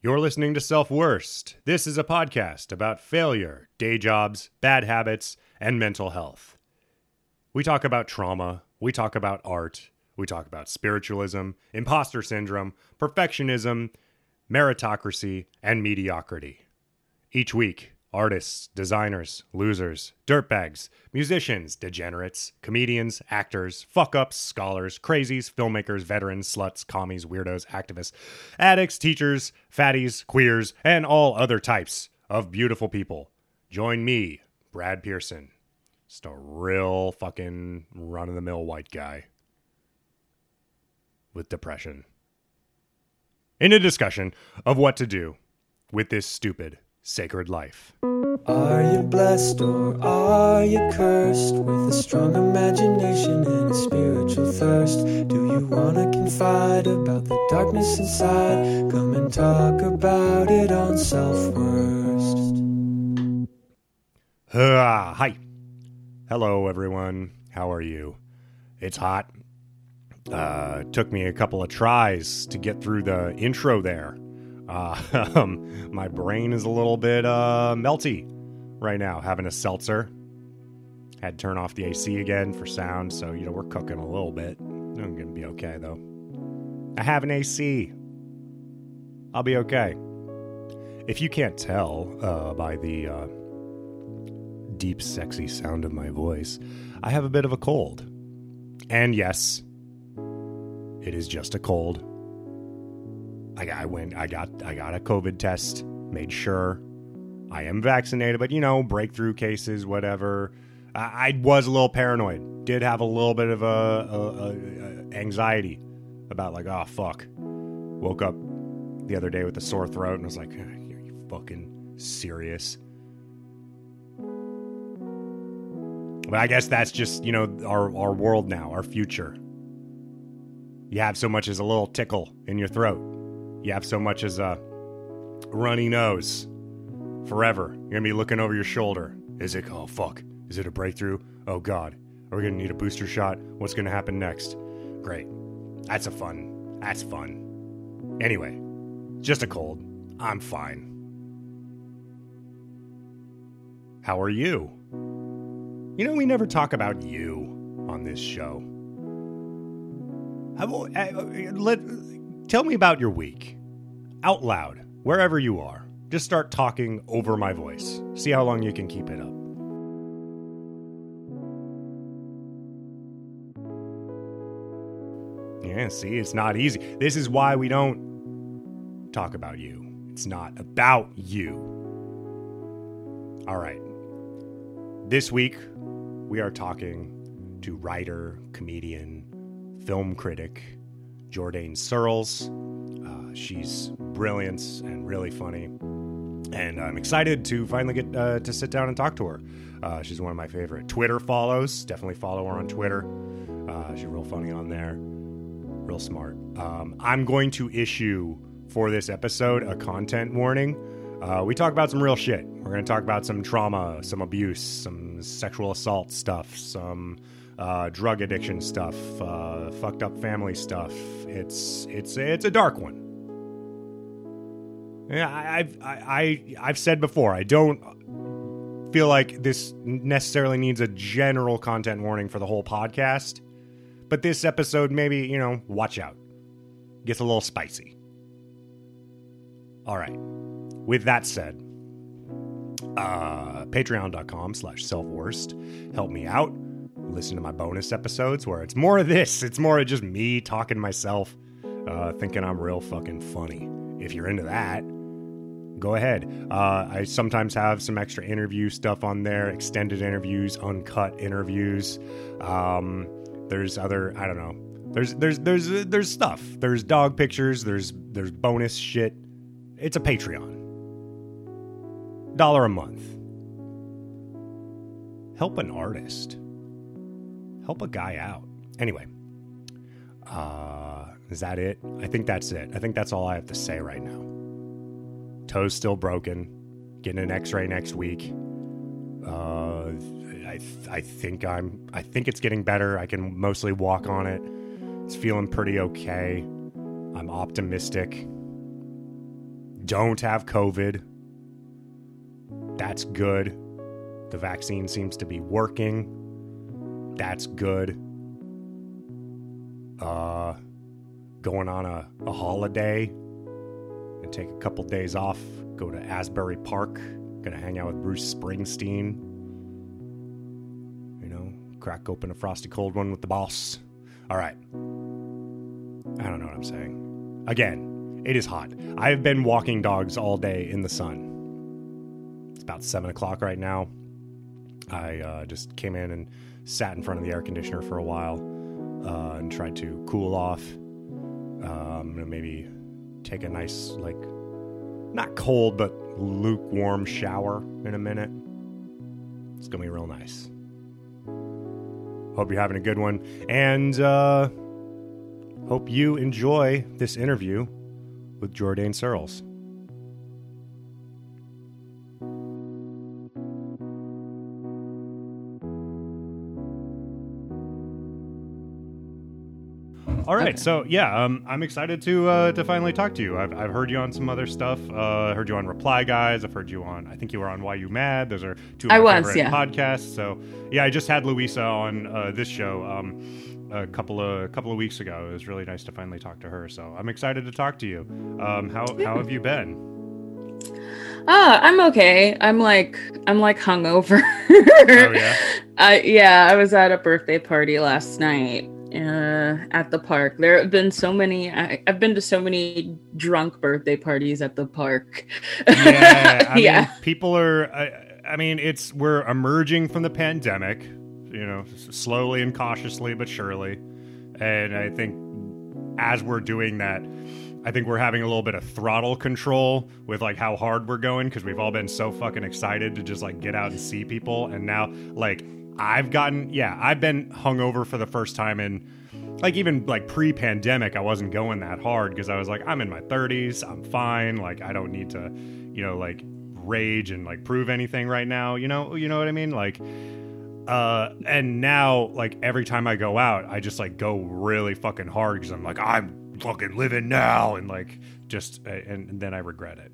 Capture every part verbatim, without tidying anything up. You're listening to Self Worst. This is a podcast about failure, day jobs, bad habits, and mental health. We talk about trauma, we talk about art, we talk about spiritualism, imposter syndrome, perfectionism, meritocracy, and mediocrity. Each week, artists, designers, losers, dirtbags, musicians, degenerates, comedians, actors, fuck-ups, scholars, crazies, filmmakers, veterans, sluts, commies, weirdos, activists, addicts, teachers, fatties, queers, and all other types of beautiful people. Join me, Brad Pearson. Just a real fucking run-of-the-mill white guy with depression. In a discussion of what to do with this stupid sacred life. Are you blessed or are you cursed with a strong imagination and a spiritual thirst? Do you want to confide about the darkness inside? Come and talk about it on Self Worst. Uh, hi. Hello, everyone. How are you? It's hot. Uh, took me a couple of tries to get through the intro there. Uh, my brain is a little bit uh, melty right now, having a seltzer. Had to turn off the A C again for sound, so, you know, we're cooking a little bit. I'm going to be okay, though. I have an A C. I'll be okay. If you can't tell uh, by the uh, deep, sexy sound of my voice, I have a bit of a cold. And yes, it is just a cold. I went. I got. I got a COVID test. Made sure I am vaccinated. But you know, breakthrough cases, whatever. I, I was a little paranoid. Did have a little bit of a, a, a anxiety about like, oh fuck. Woke up the other day with a sore throat and was like, are you fucking serious? But I guess that's just, you know, our our world now, our future. You have so much as a little tickle in your throat. You have so much as a runny nose forever. You're going to be looking over your shoulder. Is it, oh, fuck. Is it a breakthrough? Oh, God. Are we going to need a booster shot? What's going to happen next? Great. That's a fun. That's fun. Anyway, just a cold. I'm fine. How are you? You know, we never talk about you on this show. I will, I, let... Tell me about your week, out loud, wherever you are. Just start talking over my voice. See how long you can keep it up. Yeah, see, it's not easy. This is why we don't talk about you. It's not about you. All right. This week, we are talking to writer, comedian, film critic, Jordane Searles. Uh, she's brilliant and really funny, and I'm excited to finally get uh, to sit down and talk to her. Uh, she's one of my favorite Twitter follows. Definitely follow her on Twitter. Uh, she's real funny on there, real smart. Um, I'm going to issue for this episode a content warning. Uh, we talk about some real shit. We're going to talk about some trauma, some abuse, some sexual assault stuff, some Uh, drug addiction stuff, uh, fucked up family stuff. It's it's it's a dark one. Yeah, I, I've I, I I've said before, I don't feel like this necessarily needs a general content warning for the whole podcast, but this episode, maybe, you know, watch out. Gets a little spicy. All right. With that said, uh, patreon dot com slash self worst. Help me out. Listen to my bonus episodes where it's more of this. It's more of just me talking to myself, uh, thinking I'm real fucking funny. If you're into that, go ahead. Uh, I sometimes have some extra interview stuff on there, extended interviews, uncut interviews. Um, there's other, I don't know. There's there's there's there's stuff. There's dog pictures. There's there's bonus shit. It's a Patreon. Dollar a month. Help an artist. Help a guy out. Anyway, uh, is that it? I think that's it. I think that's all I have to say right now. Toe's still broken. Getting an X-ray next week. Uh, I th- I think I'm. I think it's getting better. I can mostly walk on it. It's feeling pretty okay. I'm optimistic. don't have COVID. That's good. The vaccine seems to be working. That's good. Uh, going on a, a holiday and take a couple days off. Go to Asbury Park. Gonna hang out with Bruce Springsteen. You know, crack open a frosty cold one with the boss. All right. I don't know what I'm saying. Again, it is hot. I've been walking dogs all day in the sun. It's about seven o'clock right now. I uh, just came in and sat in front of the air conditioner for a while uh, and tried to cool off. Um, and maybe take a nice, like, not cold, but lukewarm shower in a minute. It's going to be real nice. Hope you're having a good one. And uh, hope you enjoy this interview with Jordane Searles. All right, okay. So yeah, um, I'm excited to uh, to finally talk to you. I've I've heard you on some other stuff. Uh, I heard you on Reply Guys. I've heard you on. I think you were on Why You Mad. Those are two of my I was, favorite yeah. podcasts. So yeah, I just had Louisa on uh, this show um, a couple of a couple of weeks ago. It was really nice to finally talk to her. So I'm excited to talk to you. Um, how yeah. how have you been? Ah, I'm okay. I'm like I'm like hungover. Oh yeah. Uh, yeah, I was at a birthday party last night. Uh, at the park. There have been so many, I, I've been to so many drunk birthday parties at the park. Yeah. I yeah. mean, people are, I, I mean, it's, we're emerging from the pandemic, you know, slowly and cautiously, but surely. And I think as we're doing that, I think we're having a little bit of throttle control with like how hard we're going. Cause we've all been so fucking excited to just like get out and see people. And now like, I've gotten, yeah, I've been hungover for the first time in, like, even, like, pre-pandemic, I wasn't going that hard because I was like, I'm in my thirties, I'm fine, like, I don't need to, you know, like, rage and, like, prove anything right now, you know, you know what I mean? Like, uh, and now, like, every time I go out, I just, like, go really fucking hard because I'm like, I'm fucking living now, and, like, just, and, and then I regret it.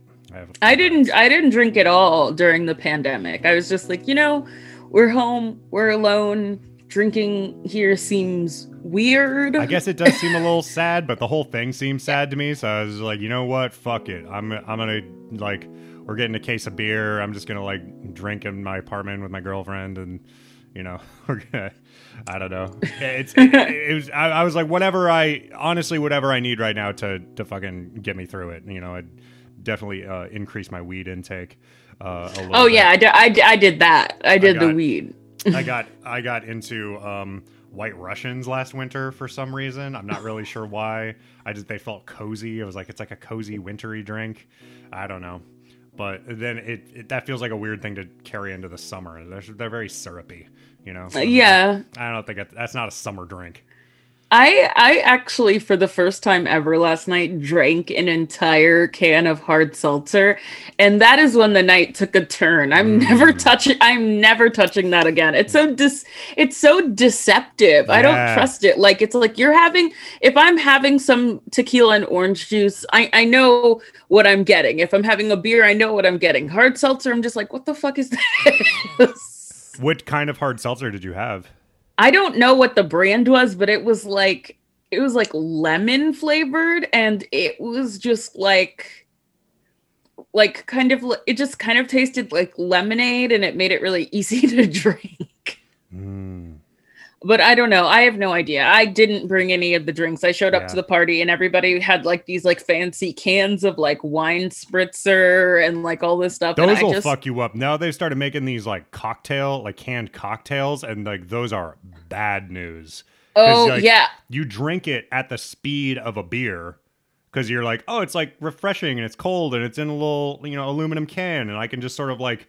I, I didn't, I didn't drink at all during the pandemic. I was just like, you know, we're home, we're alone, drinking here seems weird. I guess it does seem a little sad, but the whole thing seems sad to me, so I was like, you know what, fuck it. I'm I'm gonna, like, we're getting a case of beer, I'm just gonna, like, drink in my apartment with my girlfriend, and, you know, we're gonna, I don't know. It's, it, it was, I, I was like, whatever I, honestly, whatever I need right now to, to fucking get me through it, you know, I definitely uh, increase my weed intake. Uh, a oh yeah, I, d- I, d- I did that. I did I got, the weed. I got I got into um, White Russians last winter for some reason. I'm not really sure why. I just they felt cozy. It was like it's like a cozy wintry drink. I don't know, but then it, it that feels like a weird thing to carry into the summer. They're, they're very syrupy, you know. So yeah, I don't think it, that's not a summer drink. I I actually, for the first time ever last night, drank an entire can of hard seltzer, and that is when the night took a turn. I'm mm. never touching. I'm never touching that again. It's so dis. It's so deceptive. Yeah. I don't trust it. Like it's like you're having. If I'm having some tequila and orange juice, I I know what I'm getting. If I'm having a beer, I know what I'm getting. Hard seltzer, I'm just like, what the fuck is this? What kind of hard seltzer did you have? I don't know what the brand was, but it was like it was like lemon flavored, and it was just like like kind of it just kind of tasted like lemonade, and it made it really easy to drink. Mm. But I don't know. I have no idea. I didn't bring any of the drinks. I showed up yeah. to the party, and everybody had like these like fancy cans of like wine spritzer and like all this stuff. Those and will I just... fuck you up. Now they've started making these like cocktail, like canned cocktails, and like those are bad news. Oh like, yeah, you drink it at the speed of a beer because you're like, oh, it's like refreshing and it's cold and it's in a little you know aluminum can, and I can just sort of like,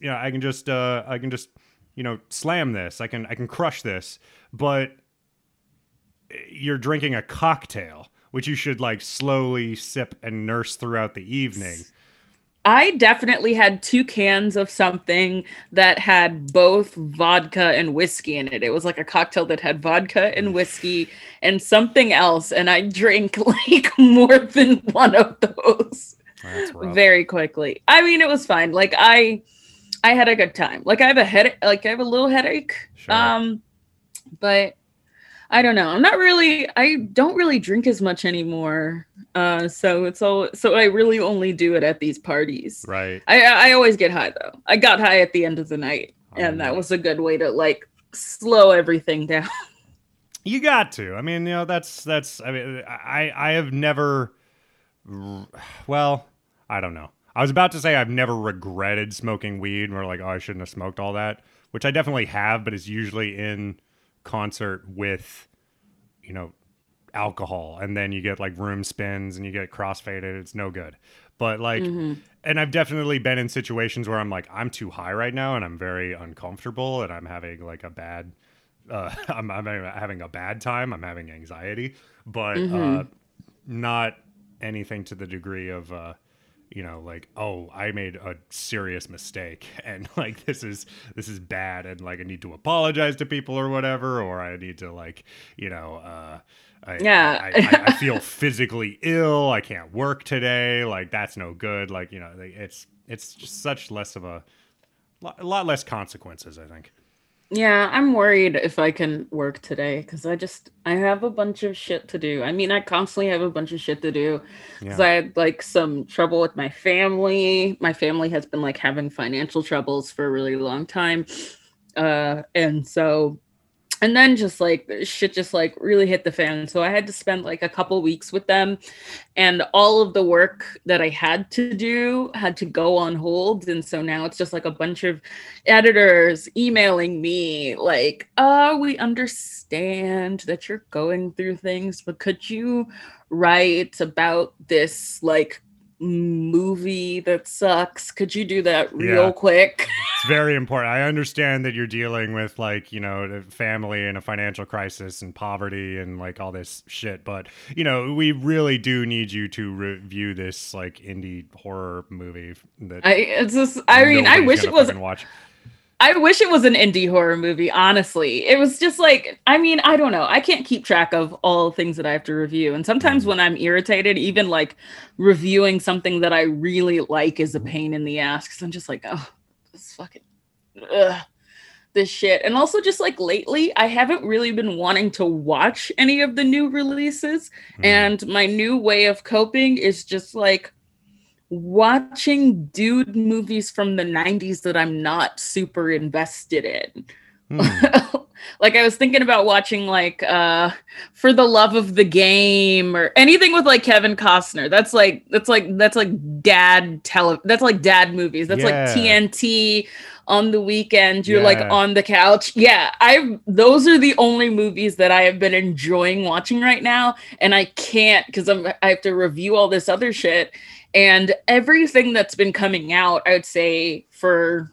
you know, I can just uh, I can just. you know, slam this, I can, I can crush this, but you're drinking a cocktail, which you should like slowly sip and nurse throughout the evening. I definitely had two cans of something that had both vodka and whiskey in it. It was like a cocktail that had vodka and whiskey and something else. And I drank like more than one of those. That's rough. Very quickly. I mean, it was fine. Like I, I had a good time. Like I have a head, like I have a little headache. Sure. Um, but I don't know. I'm not really, I don't really drink as much anymore. Uh, so it's all, so I really only do it at these parties. Right. I, I always get high though. I got high at the end of the night oh, and that was a good way to like slow everything down. You got to. I mean, you know, that's, that's, I mean, I, I have never, well, I don't know. I was about to say I've never regretted smoking weed and we're like, oh, I shouldn't have smoked all that, which I definitely have, but it's usually in concert with, you know, alcohol. And then you get like room spins and you get crossfaded. It's no good. But like, mm-hmm. and I've definitely been in situations where I'm like, I'm too high right now and I'm very uncomfortable and I'm having like a bad Uh, I'm, I'm having a bad time. I'm having anxiety, but mm-hmm. uh, not anything to the degree of, uh, you know, like, oh, I made a serious mistake and like, this is, this is bad. And like, I need to apologize to people or whatever, or I need to like, you know, uh, I, yeah. I, I, I feel physically ill. I can't work today. Like, that's no good. Like, you know, it's, it's just such less of a, a lot less consequences, I think. Yeah, I'm worried if I can work today because I just, I have a bunch of shit to do. I mean, I constantly have a bunch of shit to do because yeah. I had like some trouble with my family. My family has been like having financial troubles for a really long time. Uh, and so, and then just like shit just like really hit the fan. So I had to spend like a couple weeks with them and all of the work that I had to do had to go on hold. And so now it's just like a bunch of editors emailing me like, oh, we understand that you're going through things, but could you write about this like movie that sucks? Could you do that real yeah. quick? It's very important. I understand that you're dealing with like, you know, family and a financial crisis and poverty and like all this shit, but you know, we really do need you to review this like indie horror movie that I it's just I mean I wish it was watch. I wish it was an indie horror movie, honestly. It was just like, I mean, I don't know. I can't keep track of all things that I have to review. And sometimes when I'm irritated, even like reviewing something that I really like is a pain in the ass. Cause I'm just like, oh, this fucking, ugh, this shit. And also just like lately, I haven't really been wanting to watch any of the new releases. Mm. And my new way of coping is just like, watching dude movies from the nineties that I'm not super invested in. Mm. Like I was thinking about watching like uh For the Love of the Game or anything with like Kevin Costner. That's like that's like that's like dad tele that's like dad movies. That's yeah. like T N T on the weekend. You're yeah. like on the couch. Yeah, I those are the only movies that I have been enjoying watching right now, and I can't because I'm I have to review all this other shit. And everything that's been coming out, I would say for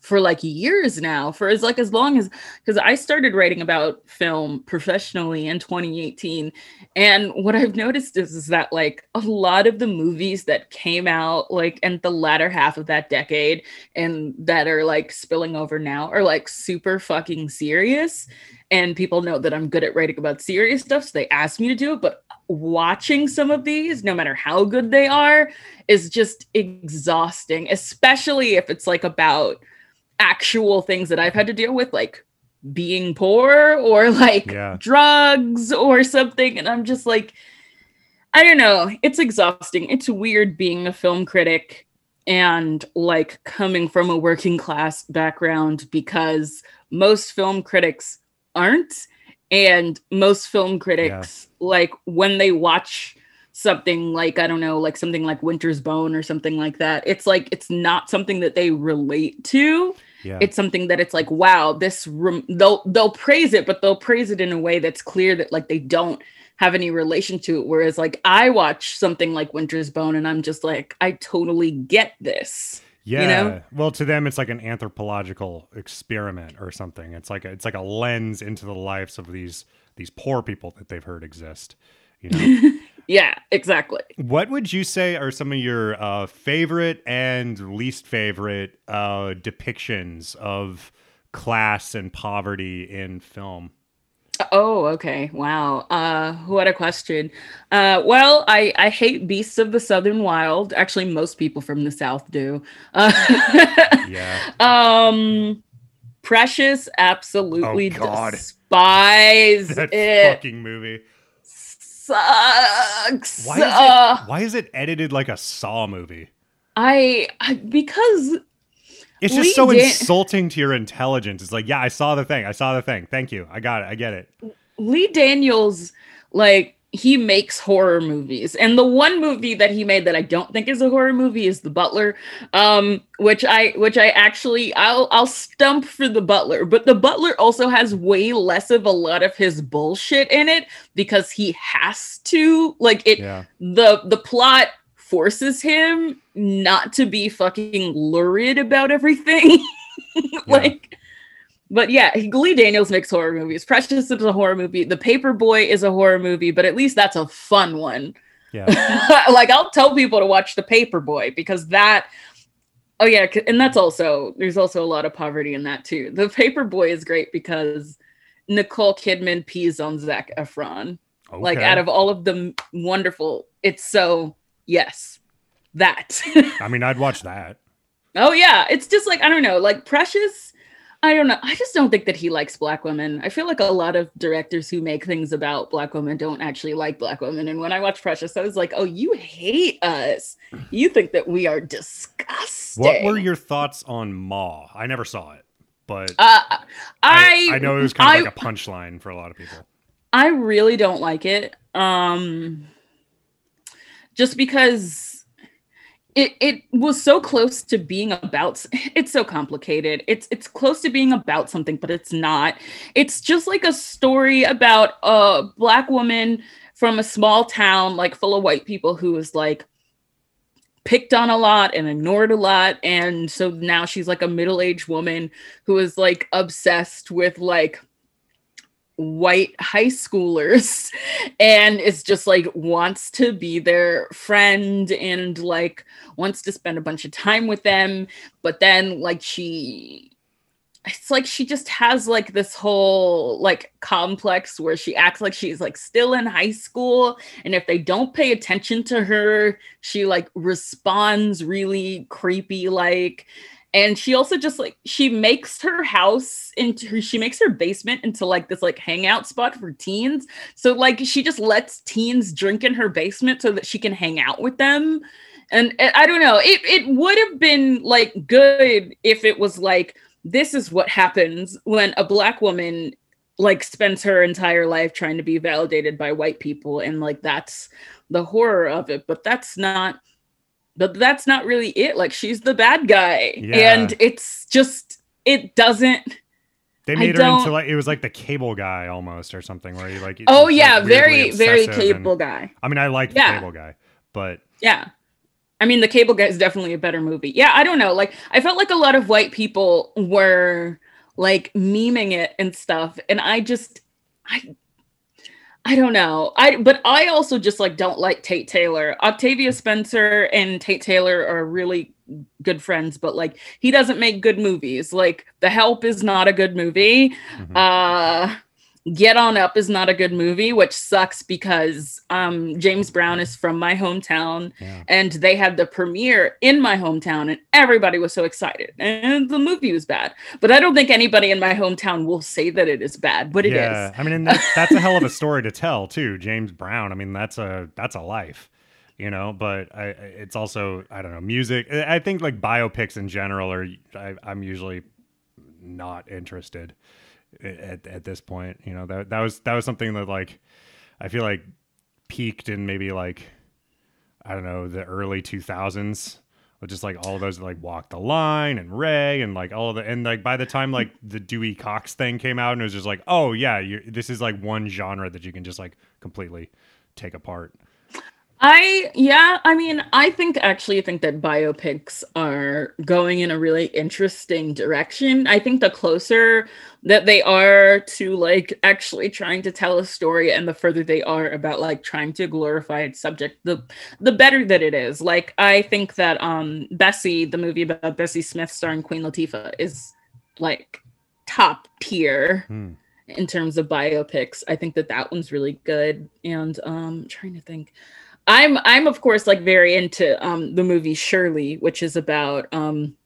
for like years now, for as like as long as, because I started writing about film professionally in twenty eighteen. And what I've noticed is, is that like a lot of the movies that came out like in the latter half of that decade and that are like spilling over now are like super fucking serious. And people know that I'm good at writing about serious stuff, so they asked me to do it. But watching some of these, no matter how good they are, is just exhausting, especially if it's like about actual things that I've had to deal with, like being poor or like yeah. drugs or something. And I'm just like, I don't know. It's exhausting. It's weird being a film critic and like coming from a working class background because most film critics aren't. And most film critics, yeah. like when they watch something like, I don't know, like something like Winter's Bone or something like that, it's like, it's not something that they relate to. Yeah. It's something that it's like, wow, this, rem- they'll, they'll praise it, but they'll praise it in a way that's clear that like, they don't have any relation to it. Whereas like I watch something like Winter's Bone and I'm just like, I totally get this. Yeah. You know? Well, to them, it's like an anthropological experiment or something. It's like a, it's like a lens into the lives of these these poor people that they've heard exist. You know? Yeah, exactly. What would you say are some of your uh, favorite and least favorite uh, depictions of class and poverty in film? Oh, okay. Wow. Uh, what a question. Uh, well, I, I hate beasts of the Southern wild. Actually, most people from the South do. Uh, yeah. Um, Precious absolutely oh, God. despise that it. Fucking movie. Sucks. Why is, uh, it, why is it edited like a Saw movie? I, I because it's just Lee so Dan- insulting to your intelligence. It's like, yeah, I saw the thing. I saw the thing. Thank you. I got it. I get it. Lee Daniels, like, he makes horror movies. And the one movie that he made that I don't think is a horror movie is The Butler, um, which I which I actually, I'll, I'll stump for The Butler. But The Butler also has way less of a lot of his bullshit in it because he has to. Like, it, yeah. the the plot forces him not to be fucking lurid about everything. like, yeah. But yeah, Lee Daniels makes horror movies. Precious is a horror movie. The Paperboy is a horror movie, but at least that's a fun one. Yeah. Like, I'll tell people to watch The Paperboy because that, oh yeah, and that's also, there's also a lot of poverty in that too. The Paperboy is great because Nicole Kidman pees on Zac Efron. Okay. Like, out of all of the wonderful, it's so... Yes, that. I mean, I'd watch that. Oh, yeah. It's just like, I don't know, like Precious. I don't know. I just don't think that he likes black women. I feel like a lot of directors who make things about black women don't actually like black women. And when I watched Precious, I was like, oh, you hate us. You think that we are disgusting. What were your thoughts on Ma? I never saw it, but uh, I, I I know it was kind of I, like a punchline for a lot of people. I really don't like it. Um... Just because it it was so close to being about, it's so complicated. It's it's close to being about something, but it's not. It's just like a story about a black woman from a small town, like full of white people, who was like picked on a lot and ignored a lot, and so now she's like a middle-aged woman who is like obsessed with like white high schoolers and is just like wants to be their friend and like wants to spend a bunch of time with them, but then like she it's like she just has like this whole like complex where she acts like she's like still in high school, and if they don't pay attention to her she like responds really creepy like. And she also just, like, she makes her house into, she makes her basement into, like, this, like, hangout spot for teens. So, like, she just lets teens drink in her basement so that she can hang out with them. And, and I don't know. It, it would have been, like, good if it was, like, this is what happens when a black woman, like, spends her entire life trying to be validated by white people. And, like, that's the horror of it. But that's not... But that's not really it. Like, she's the bad guy. Yeah. And it's just, it doesn't. They made I her into like, it was like the Cable Guy almost or something where you like. Oh, yeah. Like very, very Cable and, Guy. I mean, I like yeah. the Cable Guy, but. Yeah. I mean, the Cable Guy is definitely a better movie. Yeah. I don't know. Like, I felt like a lot of white people were like memeing it and stuff. And I just, I. I don't know. I but I also just like don't like Tate Taylor. Octavia Spencer and Tate Taylor are really good friends, but like he doesn't make good movies. Like The Help is not a good movie. Mm-hmm. Uh, Get On Up is not a good movie, which sucks because um, James Brown is from my hometown, yeah. and they had the premiere in my hometown, and everybody was so excited. And the movie was bad, but I don't think anybody in my hometown will say that it is bad, but it yeah. is. I mean, and that's, that's a hell of a story to tell, too. James Brown. I mean, that's a that's a life, you know. But I, it's also I don't know music. I think like biopics in general are I, I'm usually not interested. At, at this point, you know, that that was that was something that like I feel like peaked in maybe like I don't know the early two thousands with just like all those like Walk the Line and Ray and like all the and like by the time like the Dewey Cox thing came out and it was just like oh yeah you're, this is like one genre that you can just like completely take apart. I, yeah, I mean, I think actually I think that biopics are going in a really interesting direction. I think the closer that they are to like actually trying to tell a story and the further they are about like trying to glorify its subject, the the better that it is. Like, I think that um, Bessie, the movie about Bessie Smith starring Queen Latifah is like top tier. Mm. in terms of biopics. I think that that one's really good. And um, I'm trying to think. I'm, I'm of course, like very into um, the movie Shirley, which is about um,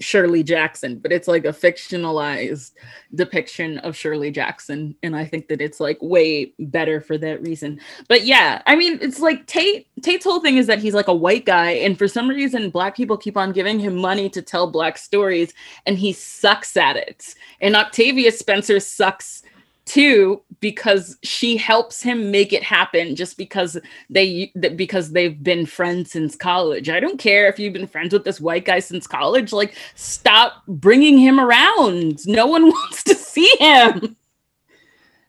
Shirley Jackson, but it's like a fictionalized depiction of Shirley Jackson. And I think that it's like way better for that reason. But yeah, I mean, it's like Tate, Tate's whole thing is that he's like a white guy. And for some reason, black people keep on giving him money to tell black stories and he sucks at it. And Octavia Spencer sucks too, because she helps him make it happen just because they because they've been friends since college. I don't care if you've been friends with this white guy since college. Like, stop bringing him around. No one wants to see him.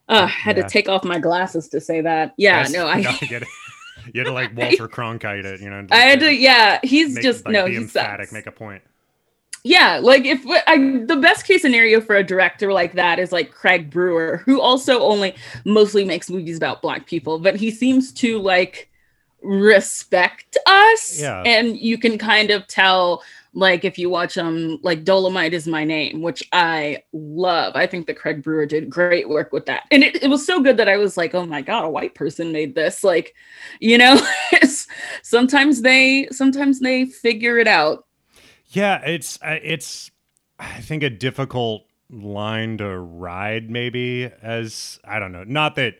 Uh, I had yeah. to take off my glasses to say that. Yeah, That's, no, I no, get it. You had to like Walter Cronkite it, you know. Like, I had to, yeah. He's make, just like, no. He's emphatic. Sucks. Make a point. Yeah, like if I, the best case scenario for a director like that is like Craig Brewer, who also only mostly makes movies about black people, but he seems to like respect us. Yeah. And you can kind of tell, like if you watch um like Dolomite Is My Name, which I love. I think that Craig Brewer did great work with that. And it, it was so good that I was like, oh my God, a white person made this. Like, you know, sometimes they sometimes they figure it out. Yeah, it's it's I think a difficult line to ride, maybe, as I don't know. Not that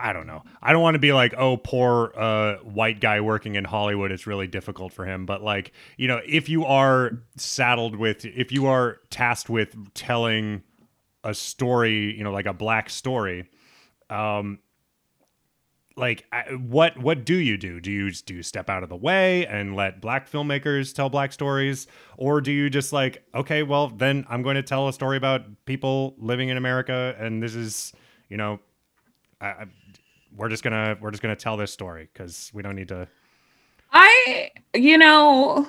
I don't know. I don't want to be like, oh, poor uh, white guy working in Hollywood. It's really difficult for him. But like, you know, if you are saddled with, if you are tasked with telling a story, you know, like a black story, um, like what what do you do? Do you do you step out of the way and let black filmmakers tell black stories? Or do you just like, okay, well, then I'm going to tell a story about people living in America. And this is, you know, I, we're just going to we're just going to tell this story because we don't need to. I, you know,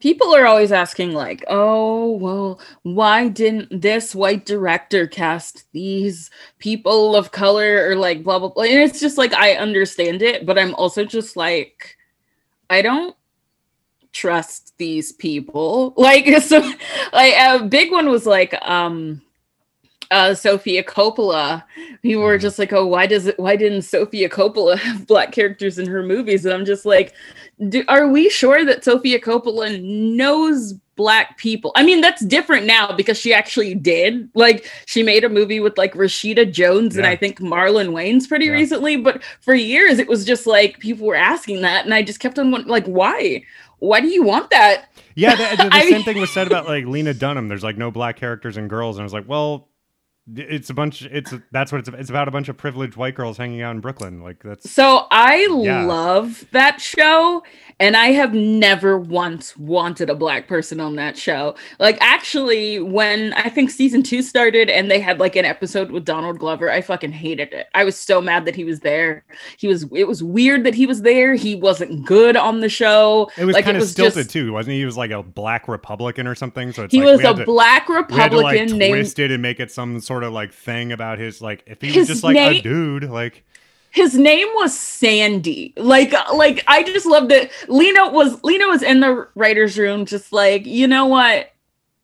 people are always asking like, oh, well, why didn't this white director cast these people of color or like blah, blah, blah. And it's just like, I understand it, but I'm also just like, I don't trust these people. Like, so like a big one was like, um, Uh, Sophia Coppola. People were just like, "Oh, why does it? Why didn't Sophia Coppola have black characters in her movies?" And I'm just like, do, "Are we sure that Sophia Coppola knows black people?" I mean, that's different now because she actually did. Like, she made a movie with like Rashida Jones yeah. and I think Marlon Wayans pretty yeah. recently. But for years, it was just like people were asking that, and I just kept on wondering, like, why? Why do you want that? Yeah, the, the, the same mean... thing was said about like Lena Dunham. There's like no black characters in Girls, and I was like, well. It's a bunch. It's that's what it's. It's about a bunch of privileged white girls hanging out in Brooklyn. Like that's. So I yeah. love that show, and I have never once wanted a black person on that show. Like actually, when I think season two started and they had like an episode with Donald Glover, I fucking hated it. I was so mad that he was there. He was. It was weird that he was there. He wasn't good on the show. It was like, kind it of was stilted just, too, wasn't he? He was like a black Republican or something. So it's he like, was a to, black Republican. We had to, like, twist it and make it some sort. Of like thing about his like if he his was just like name, a dude like his name was Sandy like like I just loved it. Lena was Lena was in the writer's room just like, you know what,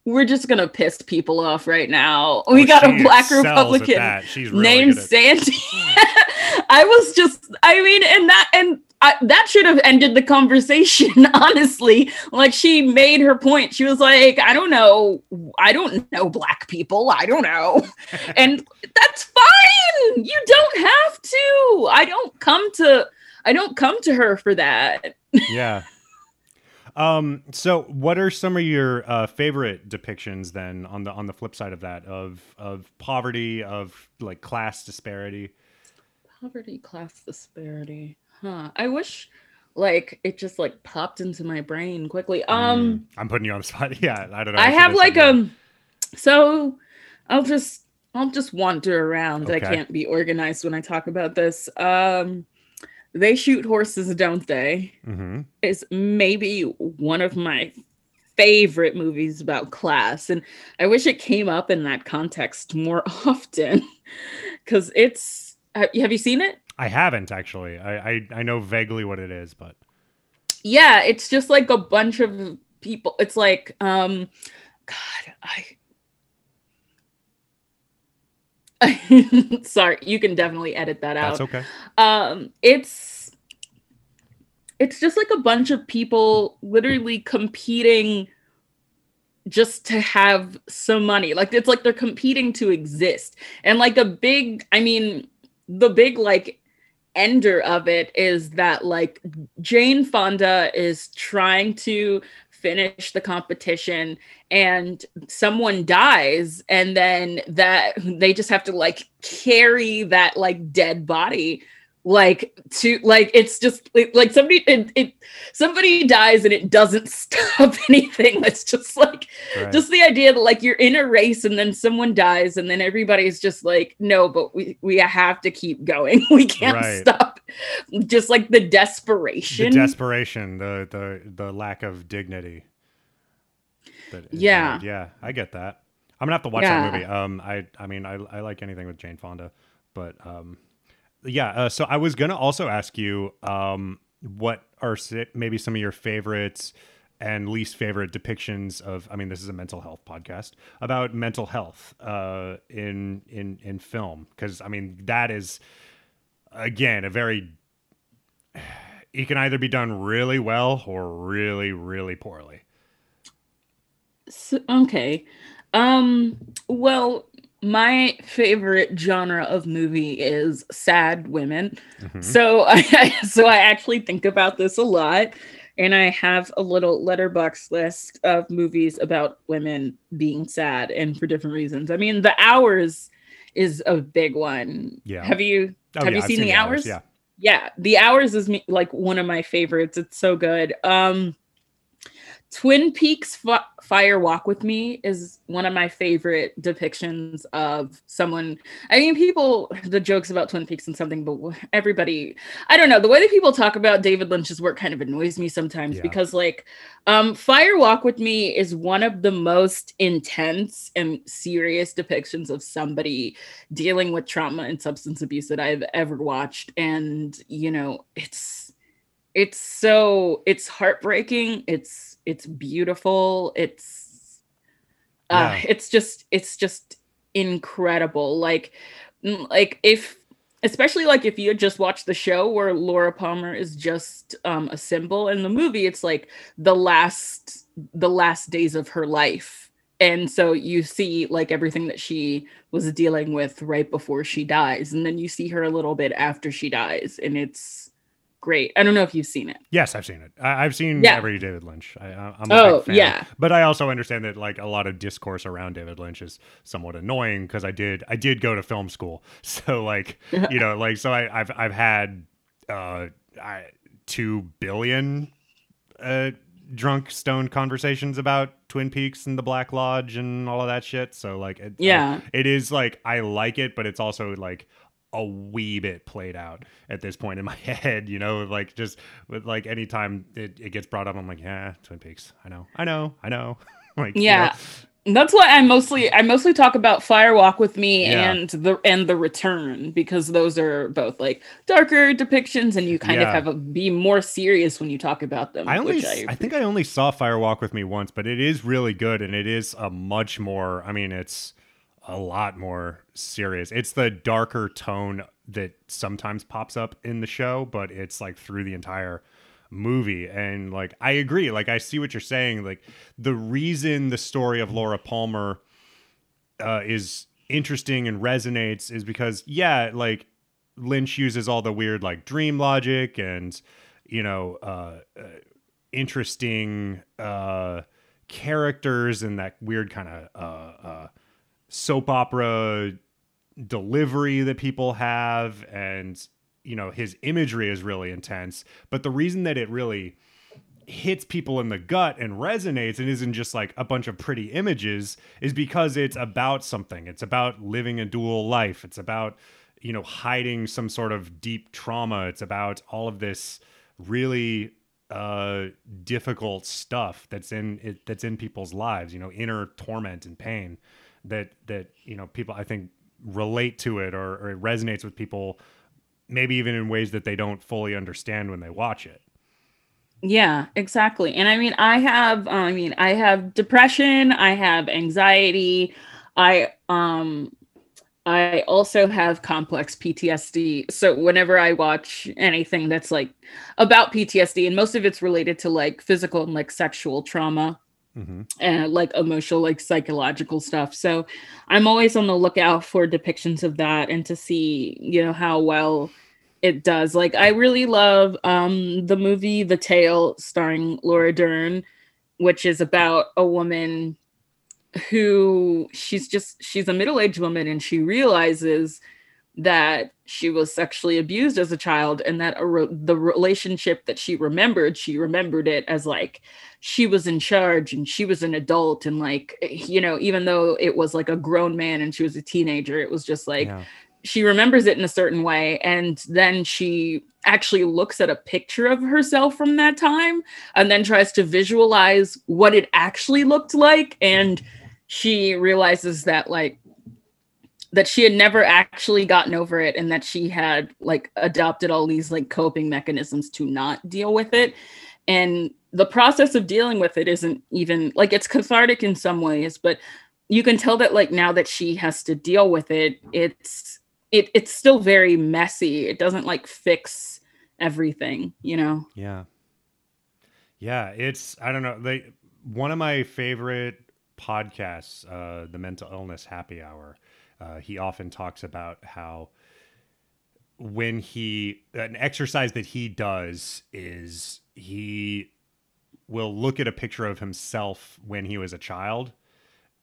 we're just gonna piss people off right now. We well, got a black Republican She's really named Sandy. I was just I mean and that and I, that should have ended the conversation, honestly. Like, she made her point. She was like, I don't know. I don't know black people. I don't know. And that's fine. You don't have to. I don't come to, I don't come to her for that. Yeah. Um. So what are some of your uh, favorite depictions then on the, on the flip side of that, of, of poverty, of like class disparity? Poverty, class disparity. Huh. I wish like it just like popped into my brain quickly. Um, mm, I'm putting you on the spot. Yeah, I don't know. I have like um so I'll just I'll just wander around. Okay. I can't be organized when I talk about this. Um They Shoot Horses, Don't They? Mm-hmm. Is maybe one of my favorite movies about class. And I wish it came up in that context more often. Cause it's have you seen it? I haven't actually. I, I I know vaguely what it is, but yeah, it's just like a bunch of people. It's like, um, God, I Sorry, you can definitely edit that out. That's okay. Um, it's it's just like a bunch of people literally competing just to have some money. Like, it's like they're competing to exist. And like a big, I mean, the big like ender of it is that like Jane Fonda is trying to finish the competition and someone dies, and then that they just have to like carry that like dead body like to like it's just like somebody it, it somebody dies and it doesn't stop anything. That's just like right. Just the idea that like you're in a race and then someone dies and then everybody's just like, no, but we we have to keep going. We can't right. stop. Just like the desperation the desperation the the the lack of dignity that yeah yeah I get that. I'm gonna have to watch yeah. that movie. um I I mean I I like anything with Jane Fonda, but um yeah. Uh, so I was going to also ask you um, what are maybe some of your favorites and least favorite depictions of, I mean, this is a mental health podcast about mental health uh, in, in, in film. Cause I mean, that is again, a very, it can either be done really well or really, really poorly. So, okay. Um, well, my favorite genre of movie is sad women. Mm-hmm. So, I, so I actually think about this a lot, and I have a little letterbox list of movies about women being sad and for different reasons. I mean, The Hours is a big one. Yeah. Have you oh, have yeah, you seen, seen The Hours? Hours? Yeah. Yeah, The Hours is me, like one of my favorites. It's so good. Um, Twin Peaks F- Fire Walk with Me is one of my favorite depictions of someone. I mean, people, the jokes about Twin Peaks and something, but everybody, I don't know. The way that people talk about David Lynch's work kind of annoys me sometimes yeah. because like um, Fire Walk with Me is one of the most intense and serious depictions of somebody dealing with trauma and substance abuse that I've ever watched. And, you know, it's, it's so, it's heartbreaking. It's, It's beautiful. It's, uh, yeah. it's just, it's just incredible. Like, like if, especially like if you had just watched the show where Laura Palmer is just um, a symbol in the movie, it's like the last, the last days of her life. And so you see like everything that she was dealing with right before she dies. And then you see her a little bit after she dies, and it's great. I don't know if you've seen it. Yes, I've seen it. I, I've seen yeah. every David Lynch. I, I'm a oh, big fan. Yeah. But I also understand that like a lot of discourse around David Lynch is somewhat annoying because I did I did go to film school. So like you know like so I, I've I've had uh I, two billion uh drunk stoned conversations about Twin Peaks and the Black Lodge and all of that shit. So like it, yeah, I, it is like I like it, but it's also like a wee bit played out at this point in my head, you know, like just with like anytime it, it gets brought up, I'm like, yeah, Twin Peaks. I know, I know, I know. Like, yeah, you know? That's why I mostly I mostly talk about Fire Walk with Me yeah. and the and the Return, because those are both like darker depictions, and you kind yeah. of have a be more serious when you talk about them. I only which I, I think I only saw Fire Walk with Me once, but it is really good, and it is a much more. I mean, it's. a lot more serious. It's the darker tone that sometimes pops up in the show, but it's like through the entire movie. And like, I agree. Like, I see what you're saying. Like, the reason the story of Laura Palmer uh, is interesting and resonates is because, yeah, like Lynch uses all the weird like dream logic and, you know, uh, uh, interesting uh, characters and that weird kind of, uh, uh, soap opera delivery that people have, and you know his imagery is really intense, but the reason that it really hits people in the gut and resonates and isn't just like a bunch of pretty images is because it's about something. It's about living a dual life. It's about, you know, hiding some sort of deep trauma. It's about all of this really uh difficult stuff that's in it, that's in people's lives, you know, inner torment and pain that, that, you know, people, I think, relate to it, or, or it resonates with people, maybe even in ways that they don't fully understand when they watch it. Yeah, exactly. And I mean, I have, uh, I mean, I have depression, I have anxiety, I, um, I also have complex P T S D. So whenever I watch anything that's like about P T S D, and most of it's related to like physical and like sexual trauma, mm-hmm. and like emotional, like psychological stuff. So I'm always on the lookout for depictions of that and to see, you know, how well it does. Like, I really love um, the movie The Tale starring Laura Dern, which is about a woman who she's just she's a middle-aged woman, and she realizes that she was sexually abused as a child, and that a re- the relationship that she remembered she remembered it as like she was in charge and she was an adult, and like, you know, even though it was like a grown man and she was a teenager, it was just like, yeah. She remembers it in a certain way, and then she actually looks at a picture of herself from that time and then tries to visualize what it actually looked like, and she realizes that like that she had never actually gotten over it, and that she had like adopted all these like coping mechanisms to not deal with it. And the process of dealing with it isn't even like, it's cathartic in some ways, but you can tell that like now that she has to deal with it, it's it it's still very messy. It doesn't like fix everything, you know? Yeah. Yeah. It's, I don't know. They, one of my favorite podcasts, uh, the Mental Illness Happy Hour, Uh, he often talks about how when he, an exercise that he does is he will look at a picture of himself when he was a child.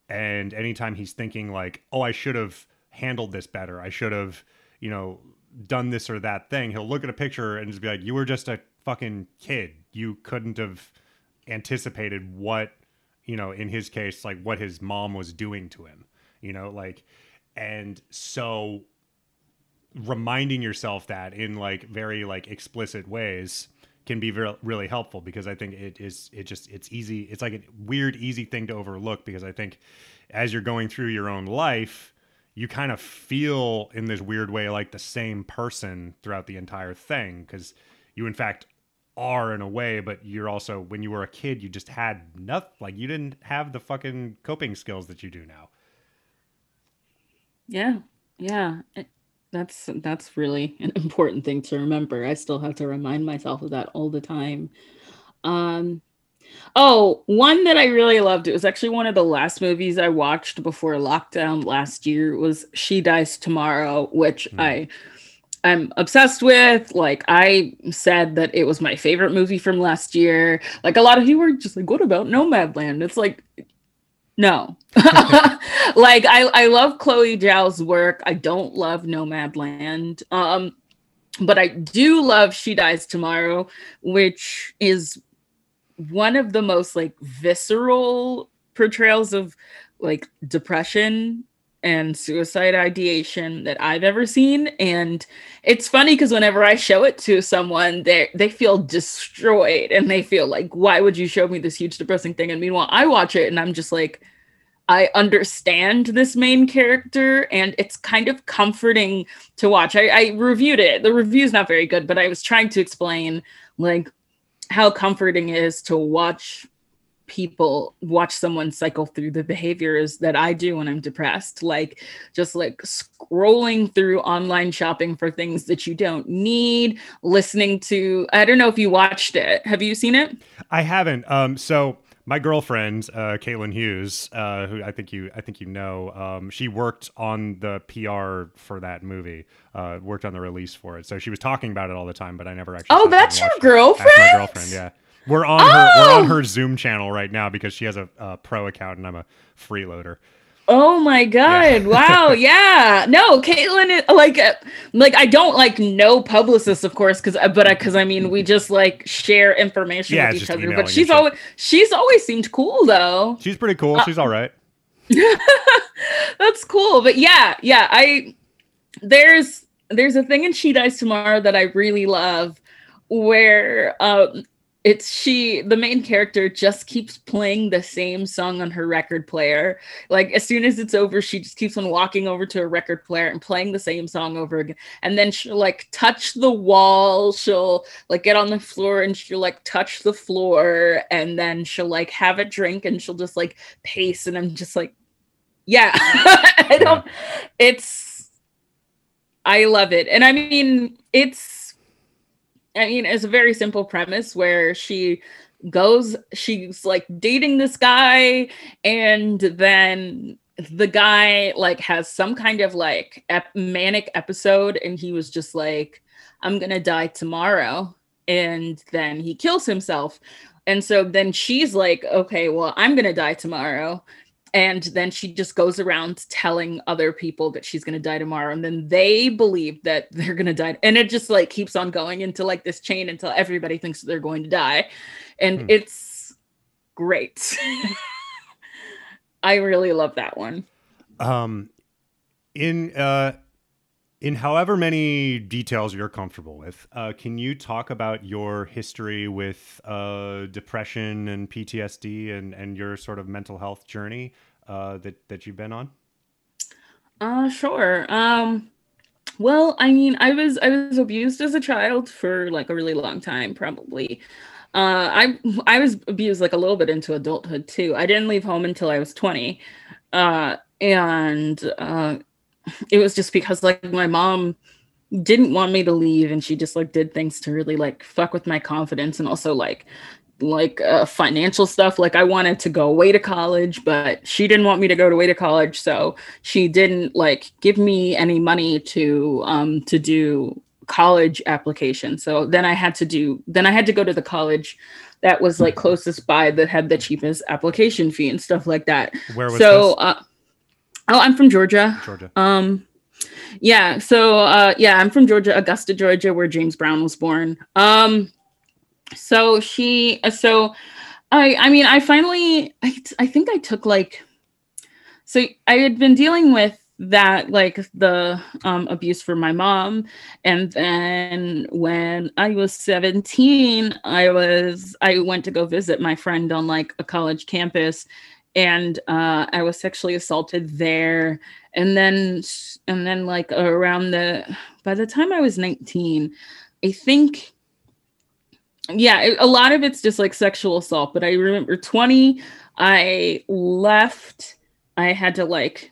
And anytime he's thinking like, oh, I should have handled this better, I should have, you know, done this or that thing, he'll look at a picture and just be like, you were just a fucking kid. You couldn't have anticipated what, you know, in his case, like what his mom was doing to him, you know, like. And so reminding yourself that in like very like explicit ways can be very, really helpful, because I think it is, it just, it's easy. It's like a weird, easy thing to overlook, because I think as you're going through your own life, you kind of feel in this weird way like the same person throughout the entire thing, because you in fact are in a way, but you're also, when you were a kid, you just had nothing, like you didn't have the fucking coping skills that you do now. Yeah. Yeah. It, that's, that's really an important thing to remember. I still have to remind myself of that all the time. Um, oh, one that I really loved, it was actually one of the last movies I watched before lockdown last year, was She Dies Tomorrow, which mm. I, I'm obsessed with. Like, I said that it was my favorite movie from last year. Like, a lot of you were just like, what about Nomadland? It's like, no. Like, I, I love Chloe Zhao's work. I don't love Nomadland. Um, but I do love She Dies Tomorrow, which is one of the most, like, visceral portrayals of, like, depression and suicide ideation that I've ever seen. And it's funny because whenever I show it to someone, they they feel destroyed, and they feel like, why would you show me this huge depressing thing? And meanwhile, I watch it and I'm just like, I understand this main character, and it's kind of comforting to watch. I, I reviewed it. The review's not very good, but I was trying to explain like how comforting it is to watch people watch someone cycle through the behaviors that I do when I'm depressed, like just like scrolling through online shopping for things that you don't need, listening to, I don't know if you watched it. Have you seen it? I haven't. Um, so my girlfriend, uh, Caitlin Hughes, uh, who I think you, I think you know, um, she worked on the P R for that movie, uh, worked on the release for it. So she was talking about it all the time, but I never actually. Oh, that's your girlfriend? That's my girlfriend, yeah. We're on oh! her we're on her Zoom channel right now because she has a, a pro account and I'm a freeloader. Oh my God. Yeah. Wow. Yeah. No, Caitlin is like, like, I don't like know publicists, of course, because, but because I mean, we just like share information yeah, with each other, but she's always, she's always seemed cool though. She's pretty cool. Uh, she's all right. That's cool. But yeah, yeah, I, there's, there's a thing in She Dies Tomorrow that I really love where, um, it's she, the main character just keeps playing the same song on her record player. Like as soon as it's over, she just keeps on walking over to a record player and playing the same song over again. And then she'll like touch the wall. She'll like get on the floor and she'll like touch the floor, and then she'll like have a drink and she'll just like pace. And I'm just like, yeah, I don't, it's, I love it. And I mean, it's, I mean, it's a very simple premise where she goes, she's like dating this guy, and then the guy like has some kind of like ep- manic episode, and he was just like, I'm gonna die tomorrow. And then he kills himself. And so then she's like, okay, well, I'm gonna die tomorrow. And then she just goes around telling other people that she's going to die tomorrow. And then they believe that they're going to die. And it just like keeps on going into like this chain until everybody thinks that they're going to die. And hmm. it's great. I really love that one. Um, in, uh, in however many details you're comfortable with, uh, can you talk about your history with uh, depression and P T S D and, and your sort of mental health journey uh, that, that you've been on? Uh, sure. Um, well, I mean, I was I was abused as a child for like a really long time, probably. Uh, I I was abused like a little bit into adulthood, too. I didn't leave home until I was twenty. Uh, and... Uh, It was just because like my mom didn't want me to leave, and she just like did things to really like fuck with my confidence, and also like like uh, financial stuff. Like I wanted to go away to college, but she didn't want me to go away to college, so she didn't like give me any money to um to do college application. So then I had to do then I had to go to the college that was like closest by, that had the cheapest application fee and stuff like that. Where was so, this? Uh, Oh, I'm from Georgia. Georgia. Um, yeah. So, uh, yeah, I'm from Georgia, Augusta, Georgia, where James Brown was born. Um, so she, so I, I mean, I finally, I, I think I took like, so I had been dealing with that, like the, um, abuse from my mom. And then when I was seventeen, I was, I went to go visit my friend on like a college campus. And uh, I was sexually assaulted there. And then, and then like around the, by the time I was nineteen, I think, yeah, a lot of it's just like sexual assault. But I remember twenty, I left, I had to like,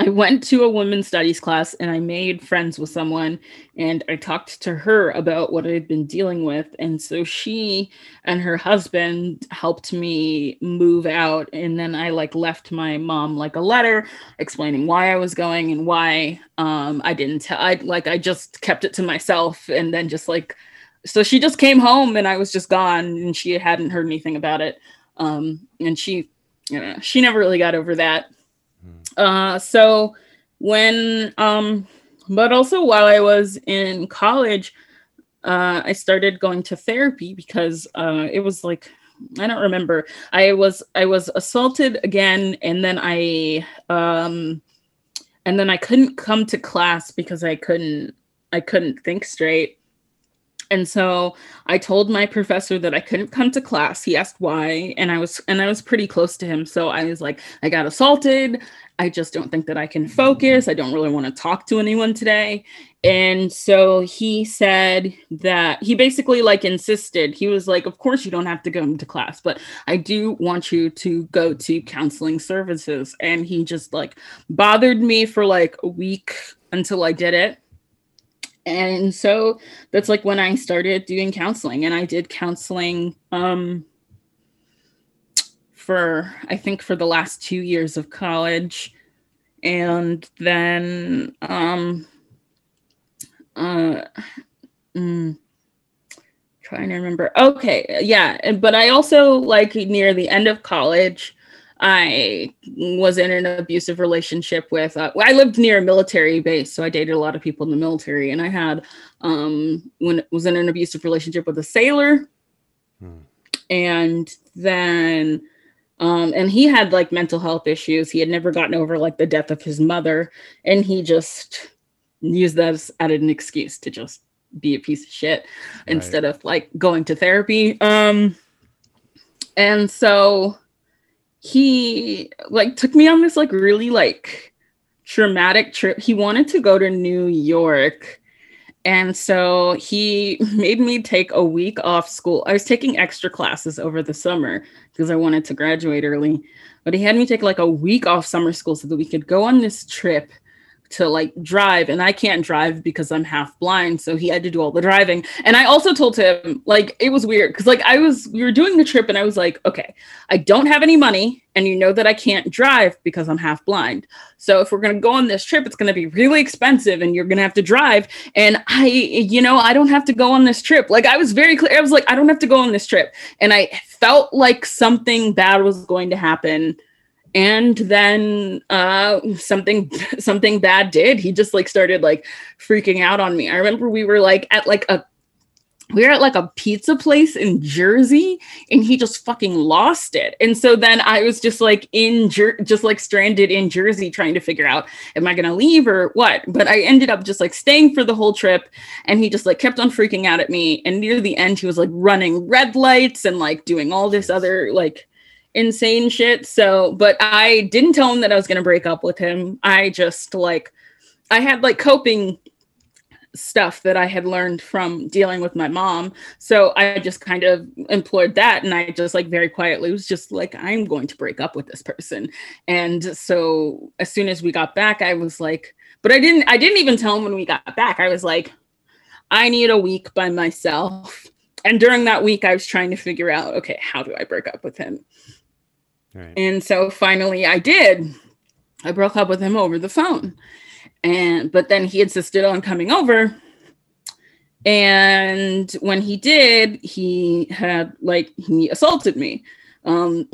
I went to a women's studies class, and I made friends with someone, and I talked to her about what I'd been dealing with. And so she and her husband helped me move out. And then I like left my mom like a letter explaining why I was going and why um, I didn't tell, I like, I just kept it to myself. And then just like, so she just came home, and I was just gone, and she hadn't heard anything about it. Um, and she, you know, she never really got over that. Uh, so when, um, but also while I was in college, uh, I started going to therapy because, uh, it was like, I don't remember. I was, I was assaulted again. And then I, um, and then I couldn't come to class because I couldn't, I couldn't think straight. And so I told my professor that I couldn't come to class. He asked why, and I was and I was pretty close to him. So I was like, I got assaulted. I just don't think that I can focus. I don't really want to talk to anyone today. And so he said that he basically like insisted. He was like, of course you don't have to go to class, but I do want you to go to counseling services. And he just like bothered me for like a week until I did it. And so that's like when I started doing counseling, and I did counseling um, for, I think for the last two years of college. And then, um, uh, mm, trying to remember. Okay. Yeah. But I also like near the end of college, I was in an abusive relationship with, uh, I lived near a military base, so I dated a lot of people in the military, and I had, um, when was in an abusive relationship with a sailor, hmm. and then, um, and he had like mental health issues. He had never gotten over like the death of his mother, and he just used that as, as an excuse to just be a piece of shit right. instead of like going to therapy. Um, and so he like took me on this like really like traumatic trip. He wanted to go to New York. And so he made me take a week off school. I was taking extra classes over the summer because I wanted to graduate early, but he had me take like a week off summer school so that we could go on this trip to like drive, and I can't drive because I'm half blind. So he had to do all the driving. And I also told him, like, it was weird because like I was, we were doing the trip and I was like, okay, I don't have any money. And you know that I can't drive because I'm half blind. So if we're going to go on this trip, it's going to be really expensive and you're going to have to drive. And I, you know, I don't have to go on this trip. Like I was very clear. I was like, I don't have to go on this trip. And I felt like something bad was going to happen. And then uh, something something bad did. He just like started like freaking out on me. I remember we were like at like a we were at like a pizza place in Jersey, and he just fucking lost it. And so then I was just like in Jer- just like stranded in Jersey, trying to figure out, am I gonna leave or what? But I ended up just like staying for the whole trip. And he just like kept on freaking out at me. And near the end, he was like running red lights and like doing all this other like insane shit. So, but I didn't tell him that I was going to break up with him. I just like, I had like coping stuff that I had learned from dealing with my mom. So I just kind of employed that. And I just like very quietly was just like, I'm going to break up with this person. And so as soon as we got back, I was like, but I didn't, I didn't even tell him when we got back. I was like, I need a week by myself. And during that week, I was trying to figure out, okay, how do I break up with him? Right. And so finally I did. I broke up with him over the phone. And but then he insisted on coming over. And when he did, he had like he assaulted me. Um,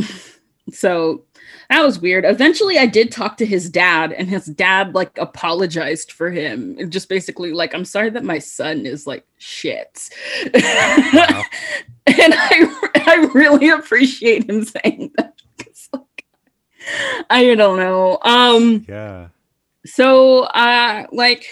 so that was weird. Eventually I did talk to his dad, and his dad like apologized for him. And just basically like, I'm sorry that my son is like shit. Wow. And I I really appreciate him saying that. I don't know. Um, yeah. So, uh, like,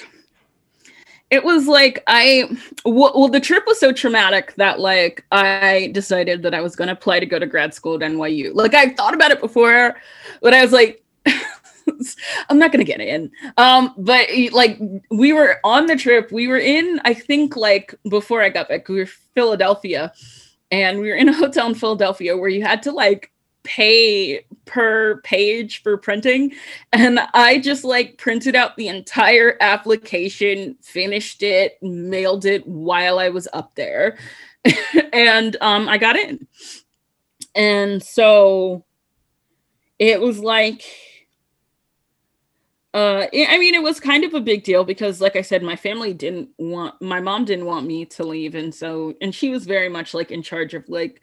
it was like I, w- well, the trip was so traumatic that, like, I decided that I was going to apply to go to grad school at N Y U. Like, I thought about it before, but I was like, I'm not going to get in. Um, but, like, we were on the trip. We were in, I think, like, before I got back, we were in Philadelphia. And we were in a hotel in Philadelphia where you had to, like, pay per page for printing, and I just like printed out the entire application, finished it, mailed it while I was up there. And um I got in. And so it was like uh it, I mean it was kind of a big deal because like I said, my family didn't want my mom didn't want me to leave, and so and she was very much like in charge of like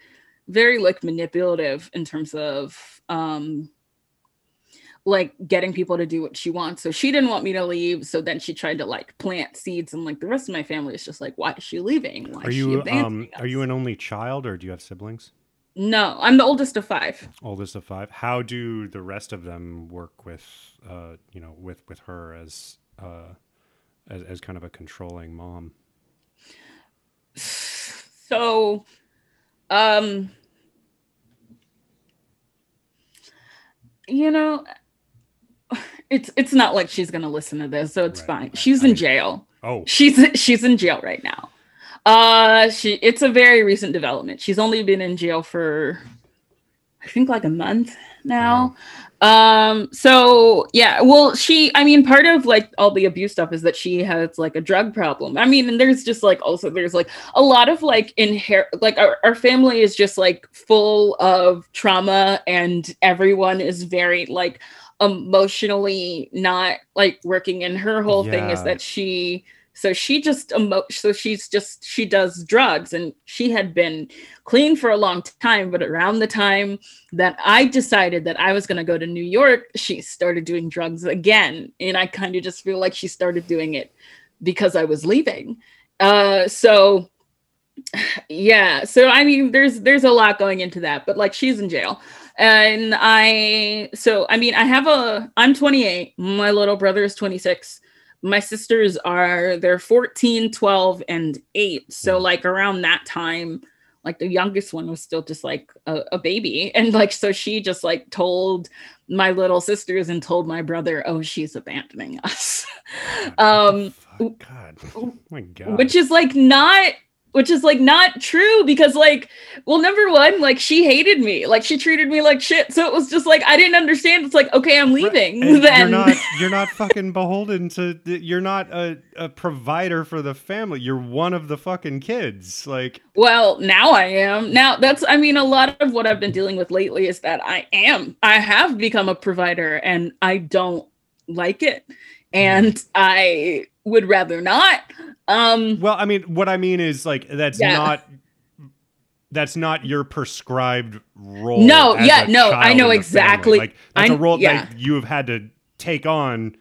very like manipulative in terms of um like getting people to do what she wants. So she didn't want me to leave, so then she tried to like plant seeds, and like the rest of my family is just like, why is she leaving? Why are is you she um us? Are you an only child, or do you have siblings? No, I'm the oldest of five. Oldest of five. How do the rest of them work with uh you know with with her as uh as, as kind of a controlling mom? So Um, you know, it's, it's not like she's going to listen to this, so it's right, fine. Right. She's in I, jail. Oh, she's, she's in jail right now. Uh, she, it's a very recent development. She's only been in jail for, I think like a month now. Wow. Um, so yeah, well, she, I mean, part of like all the abuse stuff is that she has like a drug problem. I mean, and there's just like, also there's like a lot of like inherent, like our, our family is just like full of trauma, and everyone is very like emotionally not like working. And her whole yeah. thing is that she, so she just, emo- so she's just, she does drugs, and she had been clean for a long time. But around the time that I decided that I was going to go to New York, she started doing drugs again. And I kind of just feel like she started doing it because I was leaving. Uh, so yeah. So, I mean, there's, there's a lot going into that, but like she's in jail. And I, so, I mean, I have a, I'm twenty-eight. My little brother is twenty-six. My sisters are, they're fourteen, twelve, and eight. So like around that time, like the youngest one was still just like a, a baby. And like, so she just like told my little sisters and told my brother, oh, she's abandoning us. God, um, God. Oh my God. Which is like not which is like not true, because like, well, number one, like she hated me, like she treated me like shit. So it was just like, I didn't understand. It's like, okay, I'm leaving. Right. Then. You're not, you're not fucking beholden to, you're not a, a provider for the family. You're one of the fucking kids. Like, well, now I am. Now that's, I mean, a lot of what I've been dealing with lately is that I am, I have become a provider and I don't like it. And I would rather not. Um, well, I mean, what I mean is like, that's yeah. not, that's not your prescribed role. No. As yeah. a no, I know exactly. Like, that's I, a role yeah. that you have had to take on,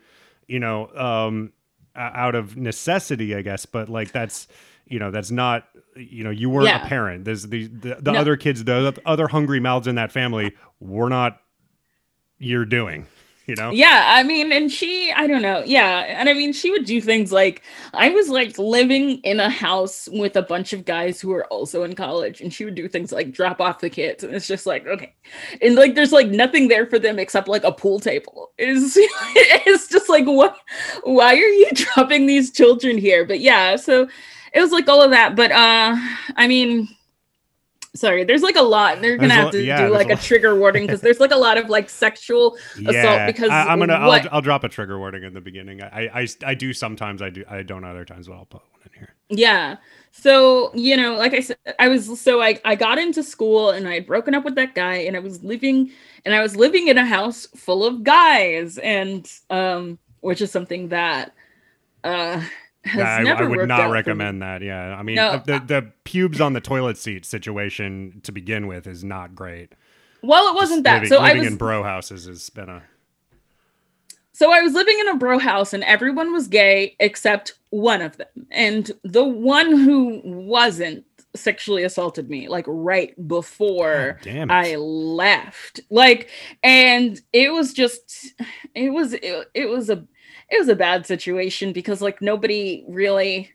you know, um, out of necessity, I guess. But like, that's, you know, that's not, you know, you weren't yeah. a parent. There's the, the, the no. other kids, the other hungry mouths in that family were not you're doing. You know? Yeah, I mean, and she, I don't know. Yeah. And I mean, she would do things like, I was like living in a house with a bunch of guys who were also in college, and she would do things like drop off the kids. And it's just like, okay. And like, there's like nothing there for them except like a pool table. It's, it's just like, what, why are you dropping these children here? But yeah, so it was like all of that. But uh, I mean, sorry, there's like a lot. They're going to have to yeah, do like a, a trigger warning, because there's like a lot of like sexual yeah. assault. Because I, I'm going to, I'll, I'll drop a trigger warning in the beginning. I, I, I do sometimes, I do, I don't other times, but I'll put one in here. Yeah. So, you know, like I said, I was, so I, I got into school and I had broken up with that guy, and I was living, and I was living in a house full of guys, and, um, which is something that, uh, Yeah, I, I would not recommend that. Yeah, I mean, no, the the pubes on the toilet seat situation to begin with is not great. Well, it wasn't that. Living, so living I was, in bro houses has been a. So I was living in a bro house, and everyone was gay except one of them, and the one who wasn't sexually assaulted me like right before oh, I left. Like, and it was just, it was it, it was a. It was a bad situation, because like nobody really,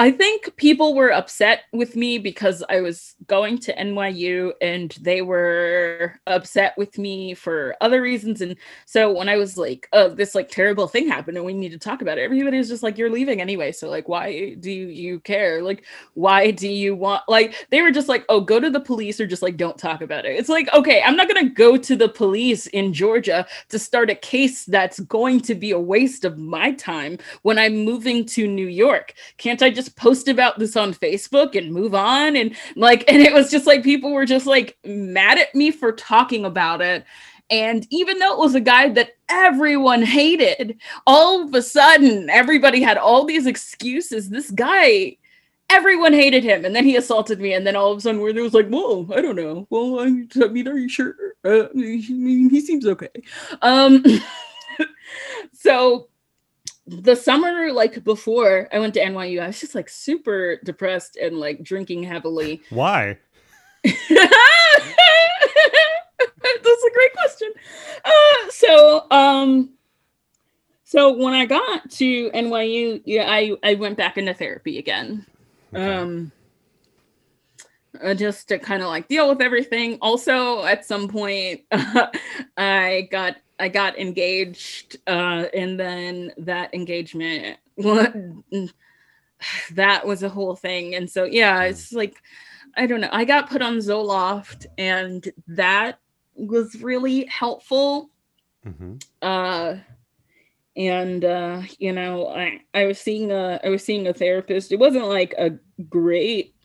I think people were upset with me because I was going to N Y U, and they were upset with me for other reasons. And so when I was like, oh, this like terrible thing happened and we need to talk about it, everybody was just like, you're leaving anyway. So like, why do you care? Like, why do you want, like, they were just like, oh, go to the police, or just like, don't talk about it. It's like, okay, I'm not going to go to the police in Georgia to start a case that's going to be a waste of my time when I'm moving to New York. Can't I just post about this on Facebook and move on? And like, and it was just like, people were just like mad at me for talking about it. And even though it was a guy that everyone hated, all of a sudden, everybody had all these excuses. This guy, everyone hated him. And then he assaulted me. And then all of a sudden, where there was like, whoa, I don't know. Well, I mean, are you sure? Uh, I mean, he seems okay. Um, so the summer, like before I went to N Y U, I was just like super depressed and like drinking heavily. Why? That's a great question. Uh, so, um, so when I got to N Y U, yeah, I, I went back into therapy again. Okay. Um, just to kind of like deal with everything. Also, at some point, uh, I got I got engaged, uh, and then that engagement, that was a whole thing. And so, yeah, it's like, I don't know. I got put on Zoloft, and that was really helpful. Mm-hmm. Uh, and, uh, you know, I, I was seeing a, I was seeing a therapist. It wasn't like a great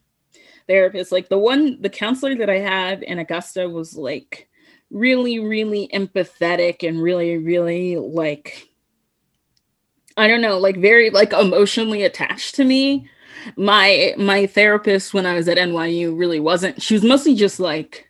therapist. Like the one, the counselor that I had in Augusta was like, really, really empathetic and really, really like, I don't know, like very like emotionally attached to me. My, my therapist when I was at N Y U really wasn't. She was mostly just like,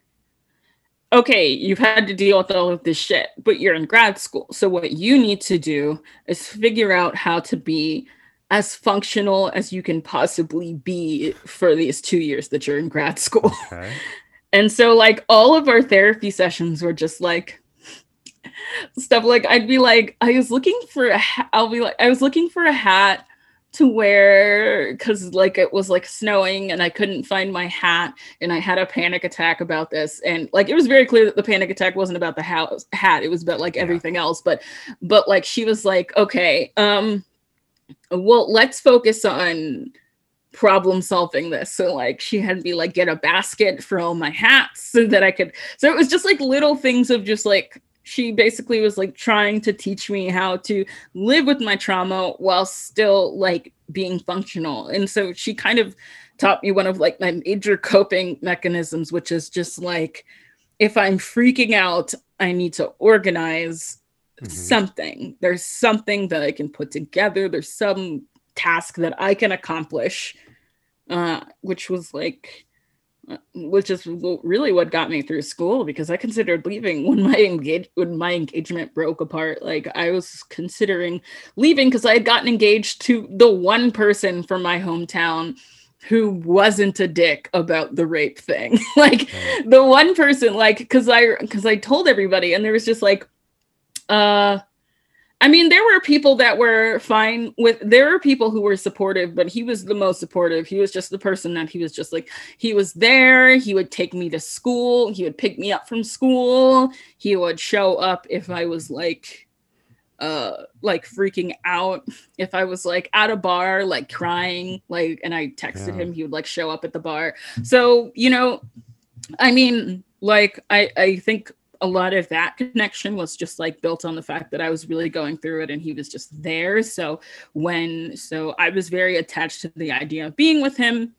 okay, you've had to deal with all of this shit, but you're in grad school. So what you need to do is figure out how to be as functional as you can possibly be for these two years that you're in grad school. Okay. And so like all of our therapy sessions were just like stuff like I'd be like, I was looking for a ha- I'll be like, I was looking for a hat to wear because like it was like snowing and I couldn't find my hat, and I had a panic attack about this. And like it was very clear that the panic attack wasn't about the house hat. It was about like everything yeah. else. But but like she was like, okay, um, well, let's focus on problem solving this. So like she had me like get a basket for all my hats so that I could, so it was just like little things of just like, she basically was like trying to teach me how to live with my trauma while still like being functional. And so she kind of taught me one of like my major coping mechanisms, which is just like, if I'm freaking out, I need to organize mm-hmm. something. There's something that I can put together. There's some task that I can accomplish, uh, which was like, which is really what got me through school, because I considered leaving when my engage when my engagement broke apart. Like I was considering leaving because I had gotten engaged to the one person from my hometown who wasn't a dick about the rape thing. Like the one person, like, because I because I told everybody, and there was just like, uh, I mean, there were people that were fine with, there were people who were supportive, but he was the most supportive. He was just the person that he was just like, he was there. He would take me to school. He would pick me up from school. He would show up if I was like, uh, like freaking out. If I was like at a bar, like crying, like, and I texted yeah. him, he would like show up at the bar. So, you know, I mean, like, I, I think a lot of that connection was just like built on the fact that I was really going through it and he was just there. So when, so I was very attached to the idea of being with him.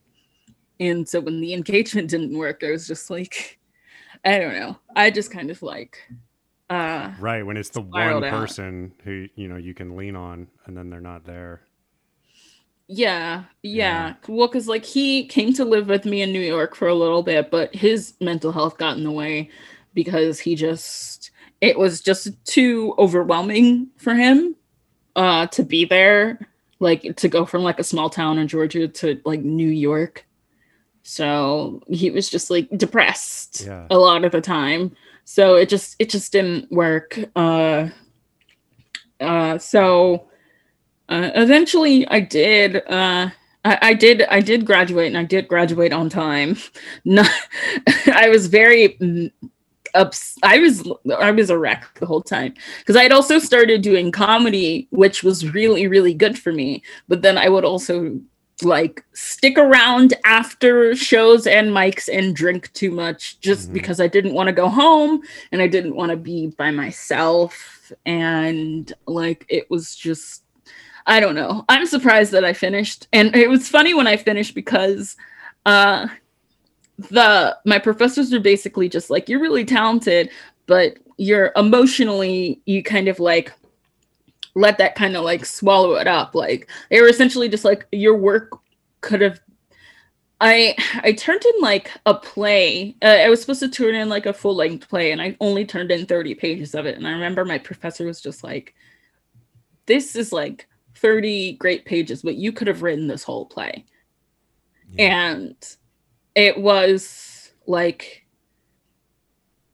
And so when the engagement didn't work, I was just like, I don't know. I just kind of like, uh, right. When it's the one person out. Who, you know, you can lean on and then they're not there. Yeah, yeah. Yeah. Well, cause like he came to live with me in New York for a little bit, but his mental health got in the way. Because he just, it was just too overwhelming for him uh, to be there, like to go from like a small town in Georgia to like New York. So he was just like depressed yeah. a lot of the time. So it just, it just didn't work. Uh, uh, so uh, eventually I did, uh, I, I did I did graduate and I did graduate on time. Not, I was very... Ups, I was I was a wreck the whole time because I had also started doing comedy, which was really, really good for me. But then I would also like stick around after shows and mics and drink too much just mm-hmm. because I didn't want to go home and I didn't want to be by myself. And like it was just, I don't know. I'm surprised that I finished. And it was funny when I finished because uh The my professors are basically just like, you're really talented, but you're emotionally, you kind of like let that kind of like swallow it up. Like they were essentially just like, your work could have. I I turned in like a play. Uh, I was supposed to turn in like a full length play, and I only turned in thirty pages of it. And I remember my professor was just like, "This is like thirty great pages, but you could have written this whole play," yeah. and. It was like,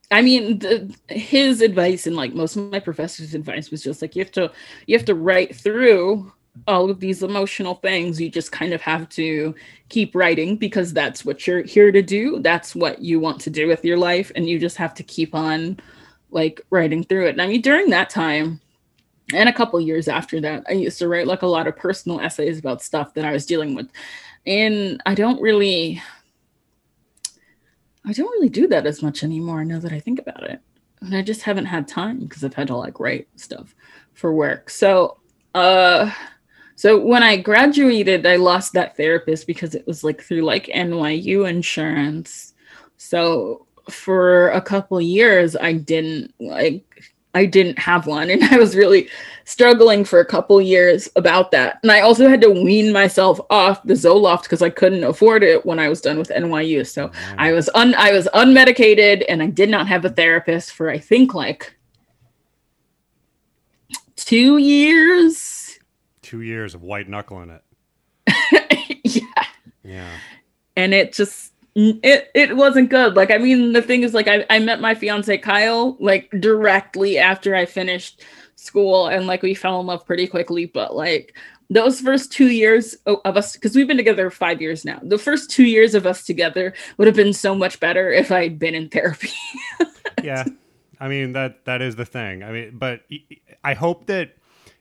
I mean, the, his advice and like most of my professors' advice was just like, you have to, you have to write through all of these emotional things. You just kind of have to keep writing because that's what you're here to do. That's what you want to do with your life. And you just have to keep on like writing through it. And I mean, during that time and a couple years after that, I used to write like a lot of personal essays about stuff that I was dealing with. And I don't really... I don't really do that as much anymore now that I think about it. And I just haven't had time because I've had to like write stuff for work. So, uh, so when I graduated, I lost that therapist because it was like through like N Y U insurance. So for a couple of years, I didn't like, I didn't have one. And I was really struggling for a couple years about that. And I also had to wean myself off the Zoloft because I couldn't afford it when I was done with N Y U. So mm-hmm. I was un I was unmedicated and I did not have a therapist for, I think, like two years. Two years of white knuckling it. yeah. Yeah. And it just... It it wasn't good. Like, I mean, the thing is, like, I, I met my fiance, Kyle, like, directly after I finished school. And, like, we fell in love pretty quickly. But, like, those first two years of us, because we've been together five years now. The first two years of us together would have been so much better if I had been in therapy. yeah. I mean, that that is the thing. I mean, but I hope that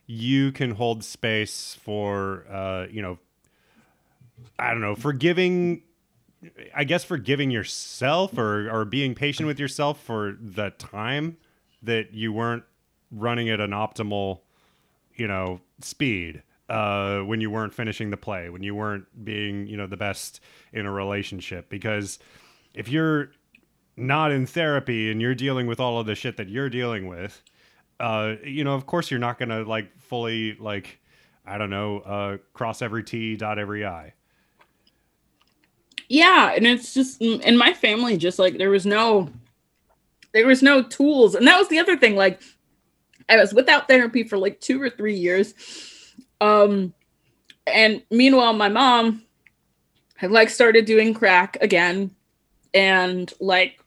you can hold space for, uh, you know, I don't know, forgiving, I guess forgiving yourself or, or being patient with yourself for the time that you weren't running at an optimal, you know, speed, uh, when you weren't finishing the play, when you weren't being, you know, the best in a relationship. Because if you're not in therapy and you're dealing with all of the shit that you're dealing with, uh, you know, of course you're not going to like fully like, I don't know, uh, cross every T, dot every I. Yeah. And it's just in my family, just like there was no, there was no tools. And that was the other thing. Like I was without therapy for like two or three years. Um, and meanwhile, my mom had like started doing crack again. And like,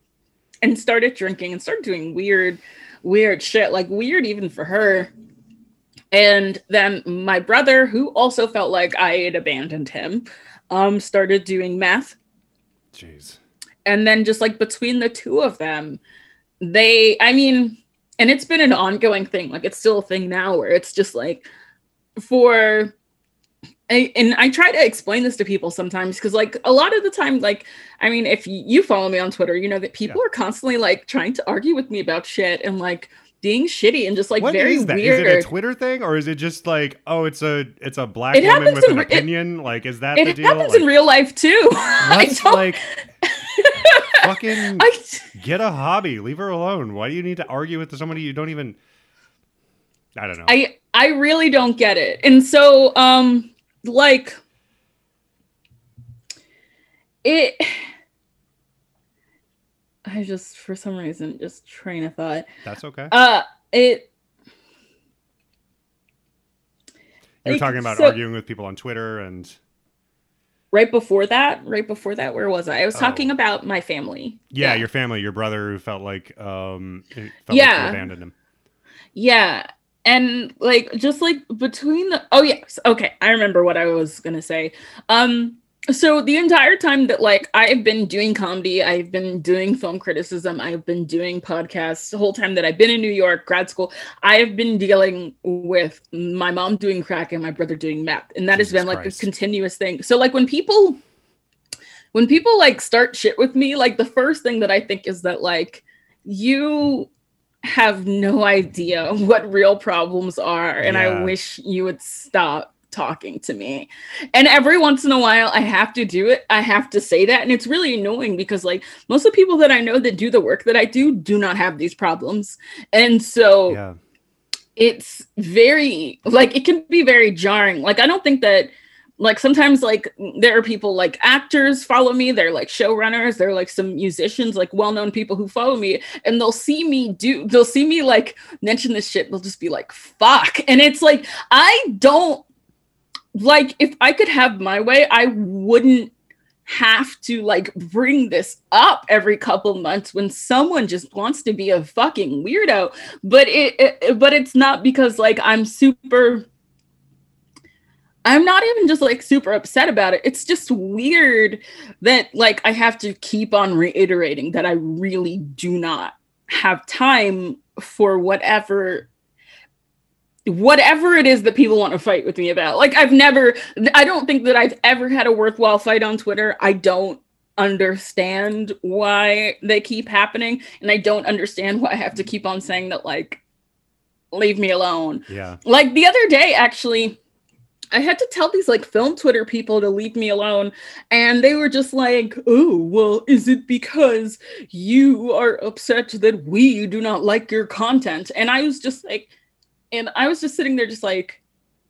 and started drinking and started doing weird, weird shit, like weird even for her. And then my brother, who also felt like I had abandoned him, um, started doing meth. Jeez. And then just like between the two of them, they, I mean, and it's been an ongoing thing. Like it's still a thing now where it's just like for... I, and I try to explain this to people sometimes because, like, a lot of the time, like, I mean, if you follow me on Twitter, you know that people yeah. are constantly, like, trying to argue with me about shit and, like, being shitty and just, like, what very is that? Weird. Is it a Twitter thing or is it just, like, oh, it's a it's a black it woman with in, an opinion? It, like, is that the deal? It happens like, in real life, too. Let's, like, fucking I, get a hobby. Leave her alone. Why do you need to argue with somebody you don't even... I don't know. I, I really don't get it. And so, um... like it I just for some reason just train of thought. That's okay. Uh it You're like, talking about so, arguing with people on Twitter and right before that, right before that, where was I? I was oh. talking about my family. Yeah, yeah, your family, your brother who felt like um felt yeah. like you abandoned him. Yeah. And like, just like between the, oh yes. Okay. I remember what I was going to say. Um, so the entire time that like, I've been doing comedy, I've been doing film criticism, I've been doing podcasts, the whole time that I've been in New York, grad school, I have been dealing with my mom doing crack and my brother doing meth. And that Jesus has been like Christ. A continuous thing. So like when people, when people like start shit with me, like the first thing that I think is that like you have no idea what real problems are and yeah. I wish you would stop talking to me. And every once in a while I have to do it. I have to say that. And it's really annoying because like most of the people that I know that do the work that I do do not have these problems. And so yeah. it's very like it can be very jarring. Like I don't think that like sometimes like there are people like actors follow me. They're like showrunners. They're like some musicians, like well-known people who follow me and they'll see me do, they'll see me like mention this shit. They'll just be like, fuck. And it's like, I don't like, if I could have my way, I wouldn't have to like bring this up every couple months when someone just wants to be a fucking weirdo. But it, it but it's not because like I'm super I'm not even just like super upset about it. It's just weird that like I have to keep on reiterating that I really do not have time for whatever whatever it is that people want to fight with me about. Like I've never I don't think that I've ever had a worthwhile fight on Twitter. I don't understand why they keep happening and I don't understand why I have to keep on saying that like leave me alone. Yeah. Like the other day actually I had to tell these like film Twitter people to leave me alone. And they were just like, oh, well, is it because you are upset that we do not like your content? And I was just like, and I was just sitting there just like,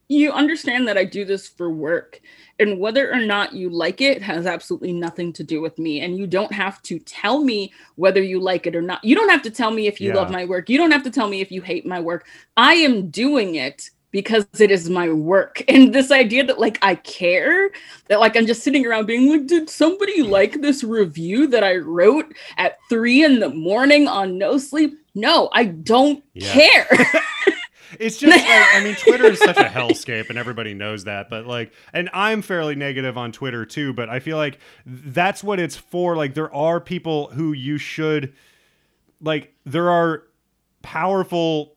you understand that I do this for work and whether or not you like it has absolutely nothing to do with me. And you don't have to tell me whether you like it or not. You don't have to tell me if you yeah. love my work. You don't have to tell me if you hate my work. I am doing it because it is my work. And this idea that like I care, that like I'm just sitting around being like, did somebody like this review that I wrote at three in the morning on no sleep? No, I don't yeah. care. It's just like, I mean, Twitter is such a hellscape and everybody knows that, but like, and I'm fairly negative on Twitter too, but I feel like that's what it's for. Like there are people who you should, like there are powerful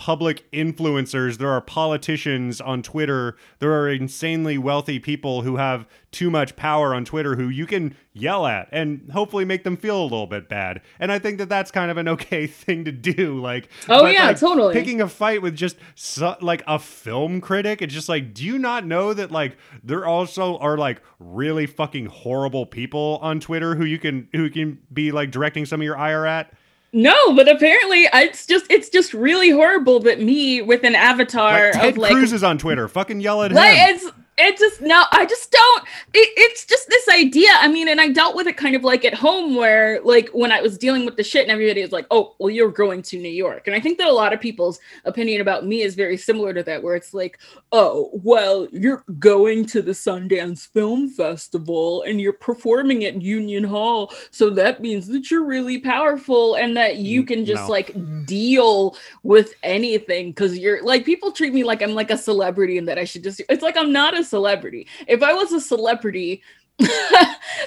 public influencers. There are politicians on Twitter. There are insanely wealthy people who have too much power on Twitter who you can yell at and hopefully make them feel a little bit bad. And I think that that's kind of an okay thing to do. Like, oh yeah, like, totally. Picking a fight with just su- like a film critic. It's just like, do you not know that like there also are like really fucking horrible people on Twitter who you can, who can be like directing some of your ire at? No, but apparently it's just it's just really horrible that me with an avatar like Ted of like Cruz is on Twitter. Fucking yell at like, him. It's it just no, I just don't it, it's just this idea. I mean, and I dealt with it kind of like at home where like when I was dealing with the shit and everybody was like, oh, well, you're going to New York. And I think that a lot of people's opinion about me is very similar to that, where it's like, oh, well, you're going to the Sundance Film Festival and you're performing at Union Hall. So that means that you're really powerful and that you can just no. like deal with anything because you're like, people treat me like I'm like a celebrity and that I should just, it's like I'm not a celebrity. If I was a celebrity,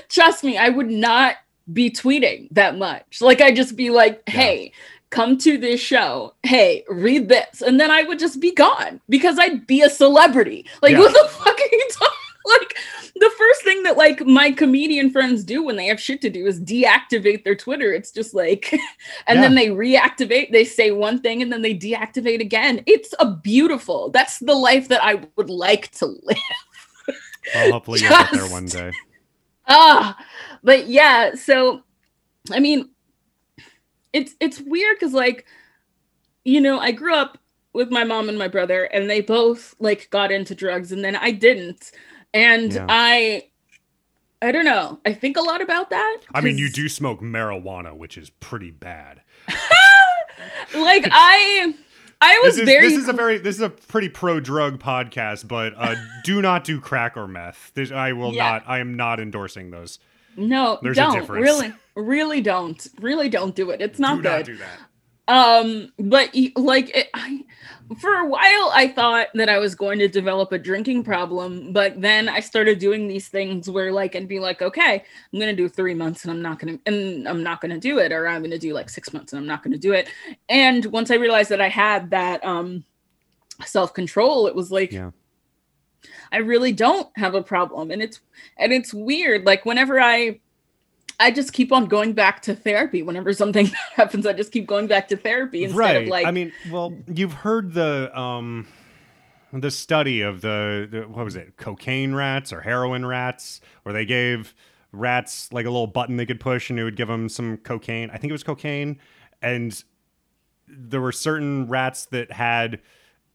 trust me, I would not be tweeting that much. Like, I'd just be like, hey, yeah. come to this show. Hey, read this. And then I would just be gone because I'd be a celebrity. Like, yeah. what the fuck are you talking? Like, the first thing that, like, my comedian friends do when they have shit to do is deactivate their Twitter. It's just like, and yeah. then they reactivate, they say one thing, and then they deactivate again. It's a beautiful, that's the life that I would like to live. Well, hopefully just, you'll get there one day. Ah, uh, but yeah, so, I mean, it's, it's weird because, like, you know, I grew up with my mom and my brother, and they both, like, got into drugs, and then I didn't. And yeah. I, I don't know. I think a lot about that. I mean, you do smoke marijuana, which is pretty bad. Like I, I was this is, very. This is a very. This is a pretty pro-drug podcast, but uh, do not do crack or meth. This, I will yeah. not. I am not endorsing those. No, There's don't a difference. really, really don't, really don't do it. It's not do good. Not do that. Um, but like it, I, for a while, I thought that I was going to develop a drinking problem, but then I started doing these things where like, I'd be like, okay, I'm going to do three months and I'm not going to, and I'm not going to do it. Or I'm going to do like six months and I'm not going to do it. And once I realized that I had that, um, self-control, it was like, yeah. I really don't have a problem. And it's, and it's weird. Like whenever I, I just keep on going back to therapy. Whenever something happens, I just keep going back to therapy instead right. of like. I mean, well, you've heard the um, the study of the, the what was it, cocaine rats or heroin rats, where they gave rats like a little button they could push and it would give them some cocaine. I think it was cocaine, and there were certain rats that had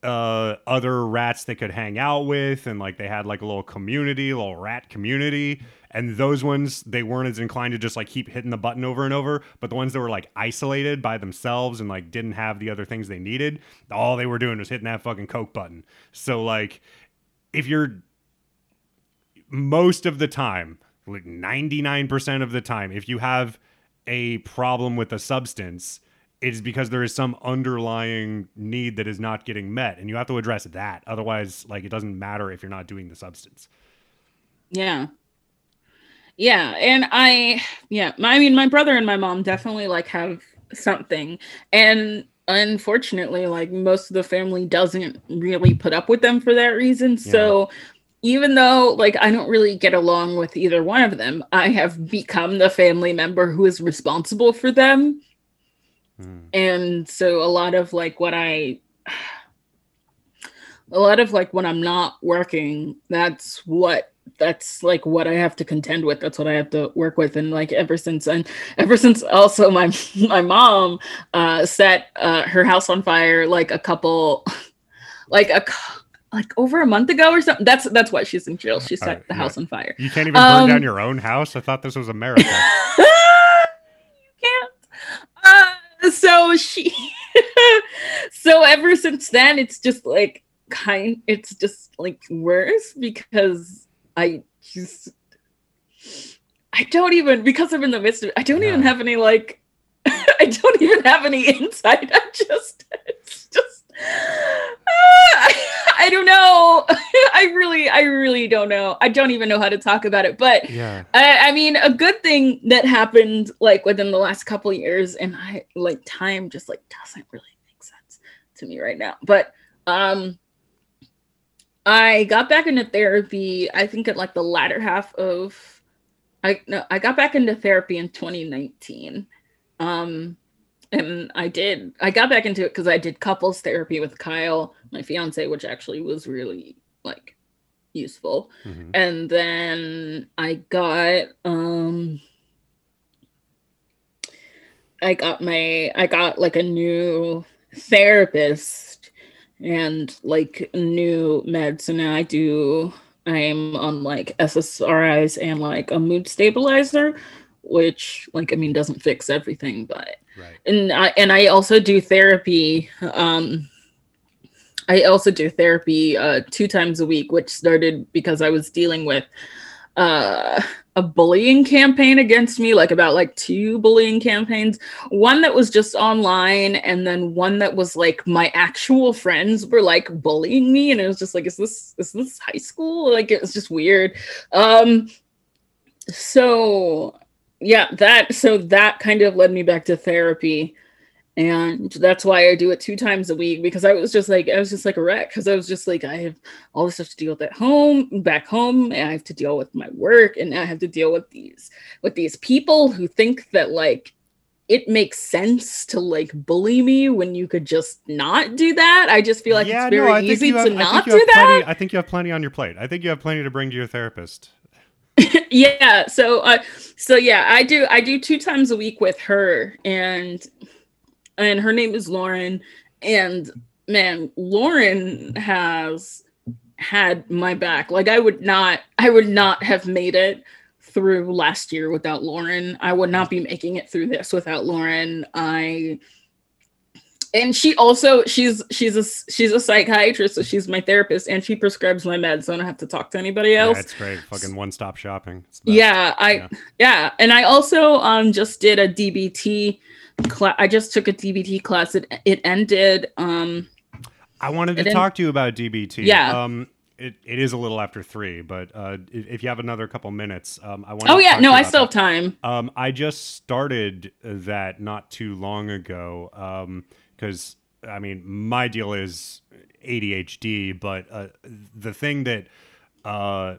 uh, other rats they could hang out with, and like they had like a little community, a little rat community. And those ones, they weren't as inclined to just like keep hitting the button over and over. But the ones that were like isolated by themselves and like didn't have the other things they needed, all they were doing was hitting that fucking coke button. So like if you're most of the time, like ninety-nine percent of the time, if you have a problem with a substance, it's because there is some underlying need that is not getting met. And you have to address that. Otherwise, like it doesn't matter if you're not doing the substance. Yeah. Yeah. And I, yeah, my, I mean, my brother and my mom definitely like have something. And unfortunately, like most of the family doesn't really put up with them for that reason. Yeah. So even though like I don't really get along with either one of them, I have become the family member who is responsible for them. Mm. And so a lot of like what I, a lot of like when I'm not working, that's what that's like what I have to contend with. That's what I have to work with. And like ever since, and ever since also my, my mom uh, set uh, her house on fire, like a couple, like a, like over a month ago or something. That's, that's what she's in jail. She set uh, the yeah. house on fire. You can't even burn um, down your own house. I thought this was America. You can't. Uh, so she, so ever since then, it's just like kind, it's just like worse because I just, I don't even, because I'm in the midst of, I don't yeah. even have any, like, I don't even have any insight. I just, it's just, uh, I, I don't know. I really, I really don't know. I don't even know how to talk about it. But yeah. I, I mean, a good thing that happened, like, within the last couple of years, and I, like, time just, like, doesn't really make sense to me right now. But um, I got back into therapy, I think at like the latter half of, I no, I got back into therapy in twenty nineteen. Um, and I did, I got back into it because I did couples therapy with Kyle, my fiance, which actually was really like useful. Mm-hmm. And then I got, um, I got my, I got like a new therapist and like new meds. So now I do, I'm on like S S R Is and like a mood stabilizer, which like, I mean, doesn't fix everything, but, right. and I, and I also do therapy. Um, I also do therapy uh, two times a week, which started because I was dealing with uh, a bullying campaign against me, like about like two bullying campaigns, one that was just online and then one that was like my actual friends were like bullying me. And it was just like, is this, is this high school? Like, it was just weird. Um, so yeah, that, so that kind of led me back to therapy. And that's why I do it two times a week, because I was just like, I was just like a wreck, because I was just like, I have all this stuff to deal with at home, back home, and I have to deal with my work, and now I have to deal with these, with these people who think that like, it makes sense to like bully me when you could just not do that. I just feel like yeah, it's very no, easy have, to not do that. Plenty, I think you have plenty on your plate. I think you have plenty to bring to your therapist. yeah. So, uh, so yeah, I do, I do two times a week with her, and And her name is Lauren. And man, Lauren has had my back. Like I would not, I would not have made it through last year without Lauren. I would not be making it through this without Lauren. I, and she also, she's, she's a, she's a psychiatrist. So she's my therapist and she prescribes my meds. So I don't have to talk to anybody else. Yeah, it's great. Fucking one-stop shopping. Yeah. I, yeah. yeah. And I also um just did a D B T Cla- I just took a D B T class. It it ended. Um, I wanted to talk en- to you about D B T. Yeah. Um, it, it is a little after three, but uh, if you have another couple minutes, um, I want. Oh to yeah, talk no, to you I about still have that. time. Um, I just started that not too long ago. Um, because I mean, my deal is A D H D, but uh, the thing that uh.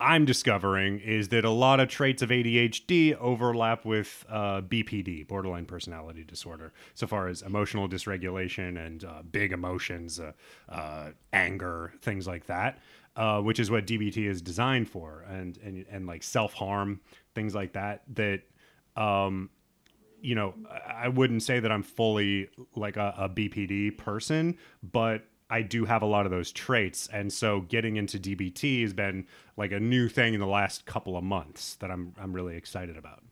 I'm discovering is that a lot of traits of A D H D overlap with uh, B P D, borderline personality disorder, so far as emotional dysregulation and uh, big emotions, uh, uh, anger, things like that, uh, which is what D B T is designed for, and and and like self-harm, things like that. That, um, you know, I wouldn't say that I'm fully like a, a B P D person, but I do have a lot of those traits. And so getting into D B T has been like a new thing in the last couple of months that I'm, I'm really excited about.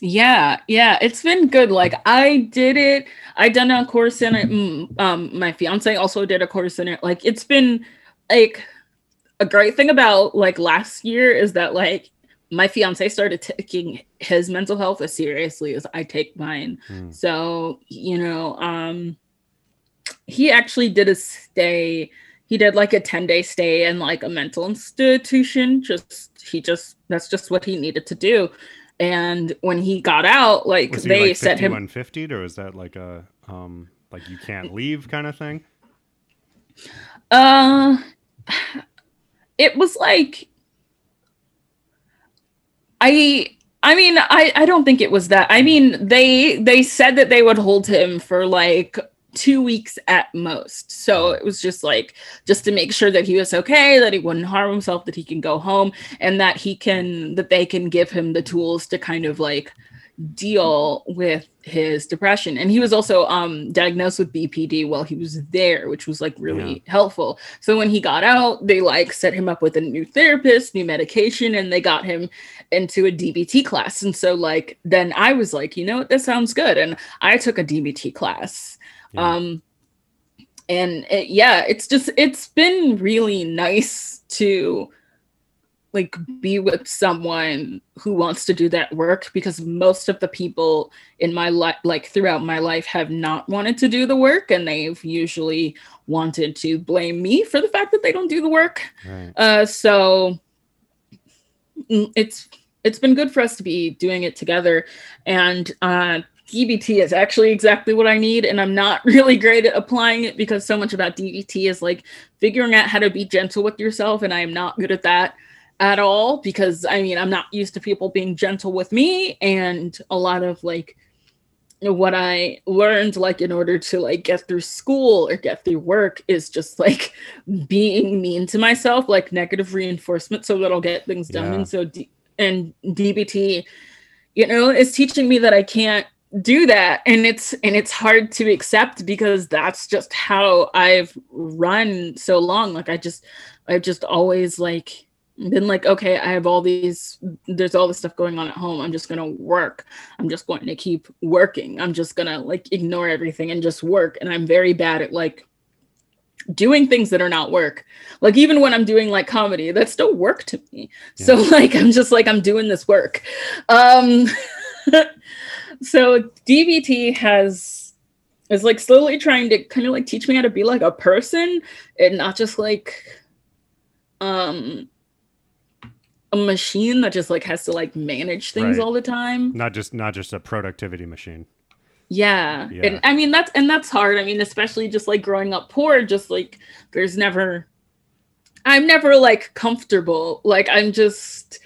Yeah. Yeah. It's been good. Like I did it. I done a course in it. Um, my fiance also did a course in it. Like it's been like a great thing about like last year is that like my fiance started taking his mental health as seriously as I take mine. Mm. So, you know, um, he actually did a stay. He did like a ten day stay in like a mental institution. Just, he just, that's just what he needed to do. And when he got out, like was they like set him one fifty, or is that like a, um, like you can't leave kind of thing? Uh, it was like, I, I mean, I, I don't think it was that. I mean, they, they said that they would hold him for like two weeks at most. So it was just like, just to make sure that he was okay, that he wouldn't harm himself, that he can go home, and that he can, that they can give him the tools to kind of like deal with his depression. And he was also um, diagnosed with B P D while he was there, which was like really yeah. helpful. So when he got out, they like set him up with a new therapist, new medication, and they got him into a D B T class. And so like, then I was like, you know what, that sounds good. And I took a D B T class. Yeah. Um, and it, yeah, it's just, it's been really nice to like be with someone who wants to do that work, because most of the people in my life, like throughout my life, have not wanted to do the work, and they've usually wanted to blame me for the fact that they don't do the work. Right. Uh, so it's, it's been good for us to be doing it together. And, uh, D B T is actually exactly what I need, and I'm not really great at applying it because so much about D B T is like figuring out how to be gentle with yourself, and I am not good at that at all because, I mean, I'm not used to people being gentle with me, and a lot of like what I learned like in order to like get through school or get through work is just like being mean to myself, like negative reinforcement so that I'll get things done. Yeah. And so D- and D B T, you know, is teaching me that I can't do that, and it's and it's hard to accept because that's just how I've run so long. Like I just I've just always like been like, okay, I have all these there's all this stuff going on at home, I'm just gonna work, I'm just going to keep working, I'm just gonna like ignore everything and just work. And I'm very bad at like doing things that are not work. Like even when I'm doing like comedy, that's still work to me. Yeah. So like I'm just like I'm doing this work. Um So D B T has is like slowly trying to kind of like teach me how to be like a person and not just like um a machine that just like has to like manage things right. all the time. Not just not just a productivity machine. Yeah. yeah. And I mean that's and that's hard. I mean, especially just like growing up poor, just like there's never I'm never like comfortable. Like I'm just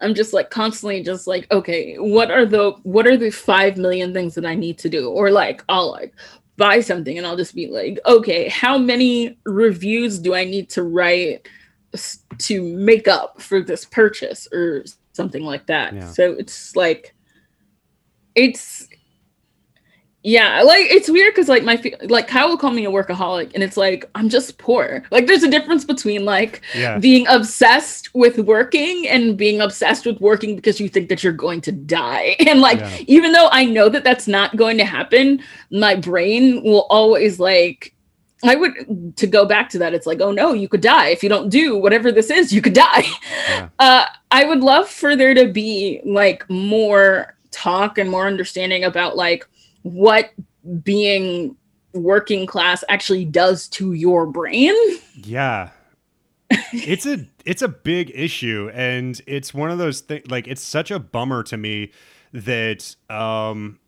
I'm just like constantly just like, okay, what are the what are the five million things that I need to do? Or like I'll like buy something and I'll just be like, okay, how many reviews do I need to write to make up for this purchase or something like that? Yeah. So it's like it's yeah, like it's weird because like my like Kyle will call me a workaholic, and it's like I'm just poor. Like there's a difference between like yeah. being obsessed with working and being obsessed with working because you think that you're going to die. And like yeah. even though I know that that's not going to happen, my brain will always like I would to go back to that. It's like, oh no, you could die if you don't do whatever this is. You could die. Yeah. Uh, I would love for there to be like more talk and more understanding about like what being working class actually does to your brain. Yeah. It's a, it's a big issue. And it's one of those things, like, it's such a bummer to me that, um,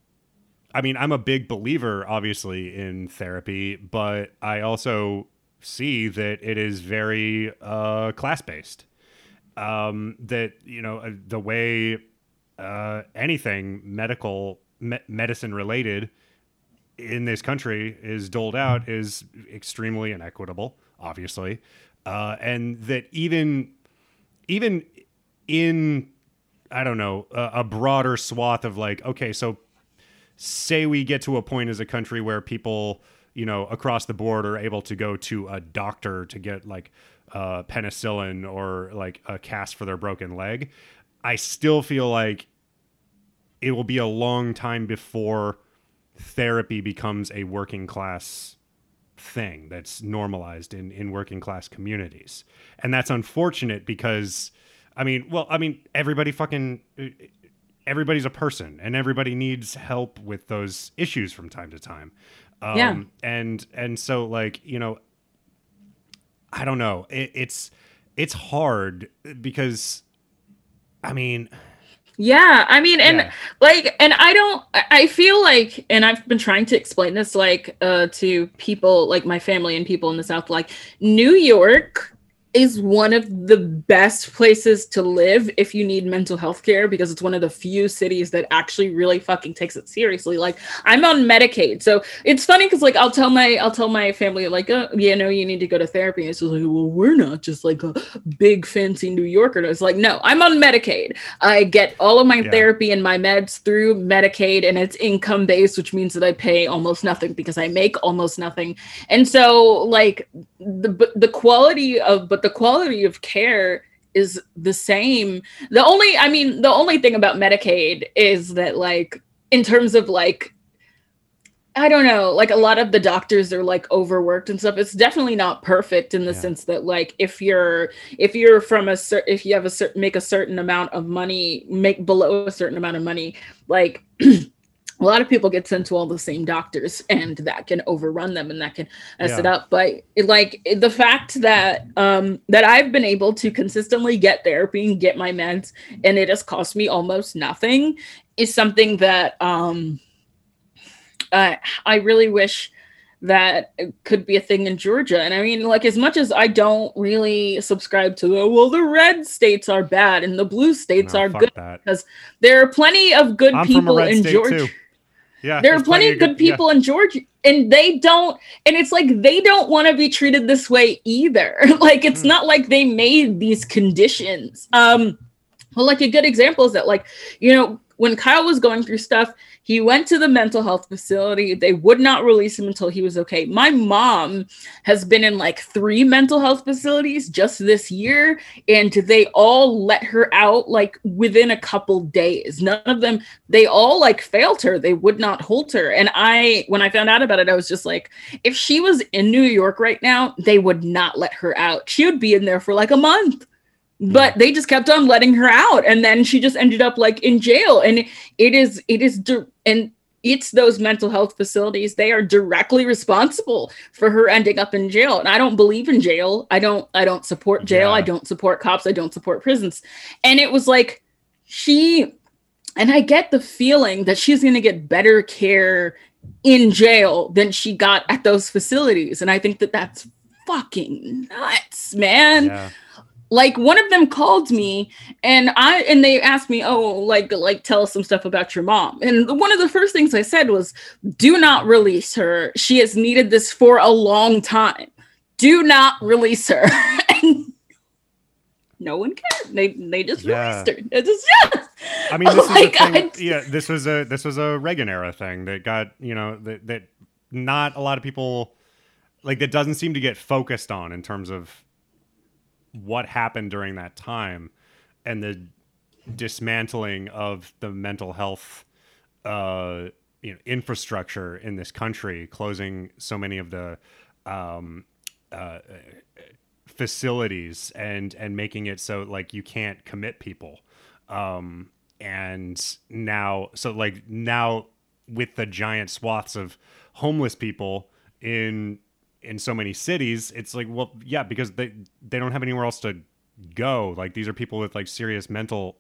I mean, I'm a big believer obviously in therapy, but I also see that it is very, uh, class-based, um, that, you know, the way, uh, anything medical medicine related in this country is doled out is extremely inequitable, obviously. Uh, and that even, even in, I don't know, a, a broader swath of like, okay, so say we get to a point as a country where people, you know, across the board are able to go to a doctor to get like uh penicillin or like a cast for their broken leg. I still feel like it will be a long time before therapy becomes a working class thing that's normalized in, in working class communities. And that's unfortunate because, I mean, well, I mean, everybody fucking, everybody's a person and everybody needs help with those issues from time to time. Um, yeah. And, and so like, you know, I don't know. It, it's, it's hard because, I mean... Yeah, I mean, and yeah. like, and I don't, I feel like, and I've been trying to explain this, like, uh, to people, like my family and people in the South, like, New York is one of the best places to live if you need mental health care, because it's one of the few cities that actually really fucking takes it seriously. Like, I'm on Medicaid. So it's funny because, like, I'll tell my, I'll tell my family, like, oh, you know, you need to go to therapy. And it's just like, well, we're not just like a big fancy New Yorker. And it's like, no, I'm on Medicaid. I get all of my yeah. therapy and my meds through Medicaid, and it's income based, which means that I pay almost nothing because I make almost nothing. And so like the, the quality of, but the quality of care is the same. The only, I mean, the only thing about Medicaid is that, like, in terms of, like, I don't know, like, a lot of the doctors are, like, overworked and stuff. It's definitely not perfect in the yeah. sense that, like, if you're, if you're from a certain, if you have a certain, make a certain amount of money, make below a certain amount of money, like, a lot of people get sent to all the same doctors, and that can overrun them and that can mess yeah. it up. But it, like the fact that um, that I've been able to consistently get therapy and get my meds, and it has cost me almost nothing, is something that um, uh, I really wish that could be a thing in Georgia. And I mean, like, as much as I don't really subscribe to the, well, the red states are bad and the blue states no, are good, that. because there are plenty of good I'm people in Georgia. Too. Yeah, there are plenty, plenty of good, good people yeah. in Georgia, and they don't, and it's like, they don't want to be treated this way either. Like, it's mm. not like they made these conditions. Um, well, like a good example is that, like, you know, when Kyle was going through stuff, he went to the mental health facility. They would not release him until he was okay. My mom has been in like three mental health facilities just this year, and they all let her out like within a couple days. None of them, they all like failed her. They would not hold her. And I, when I found out about it, I was just like, if she was in New York right now, they would not let her out. She would be in there for like a month. But they just kept on letting her out, and then she just ended up like in jail. And it is, it is, and it's those mental health facilities. They are directly responsible for her ending up in jail. And I don't believe in jail. I don't, I don't support jail. Yeah. I don't support cops. I don't support prisons. And it was like she, and I get the feeling that she's going to get better care in jail than she got at those facilities. And I think that that's fucking nuts, man. Yeah. Like, one of them called me and I and they asked me, oh, like, like, tell us some stuff about your mom. And one of the first things I said was, do not release her. She has needed this for a long time. Do not release her. And no one cared. They they just yeah. released her. It's just, yeah. I mean, this, like, is a thing, yeah, this was a this was a Reagan era thing that got, you know, that, that not a lot of people, like, that doesn't seem to get focused on in terms of what happened during that time and the dismantling of the mental health uh, you know, infrastructure in this country, closing so many of the um, uh, facilities and, and making it so like you can't commit people. Um, and now, so like now with the giant swaths of homeless people in in so many cities, it's like, well, yeah, because they, they don't have anywhere else to go. Like, these are people with like serious mental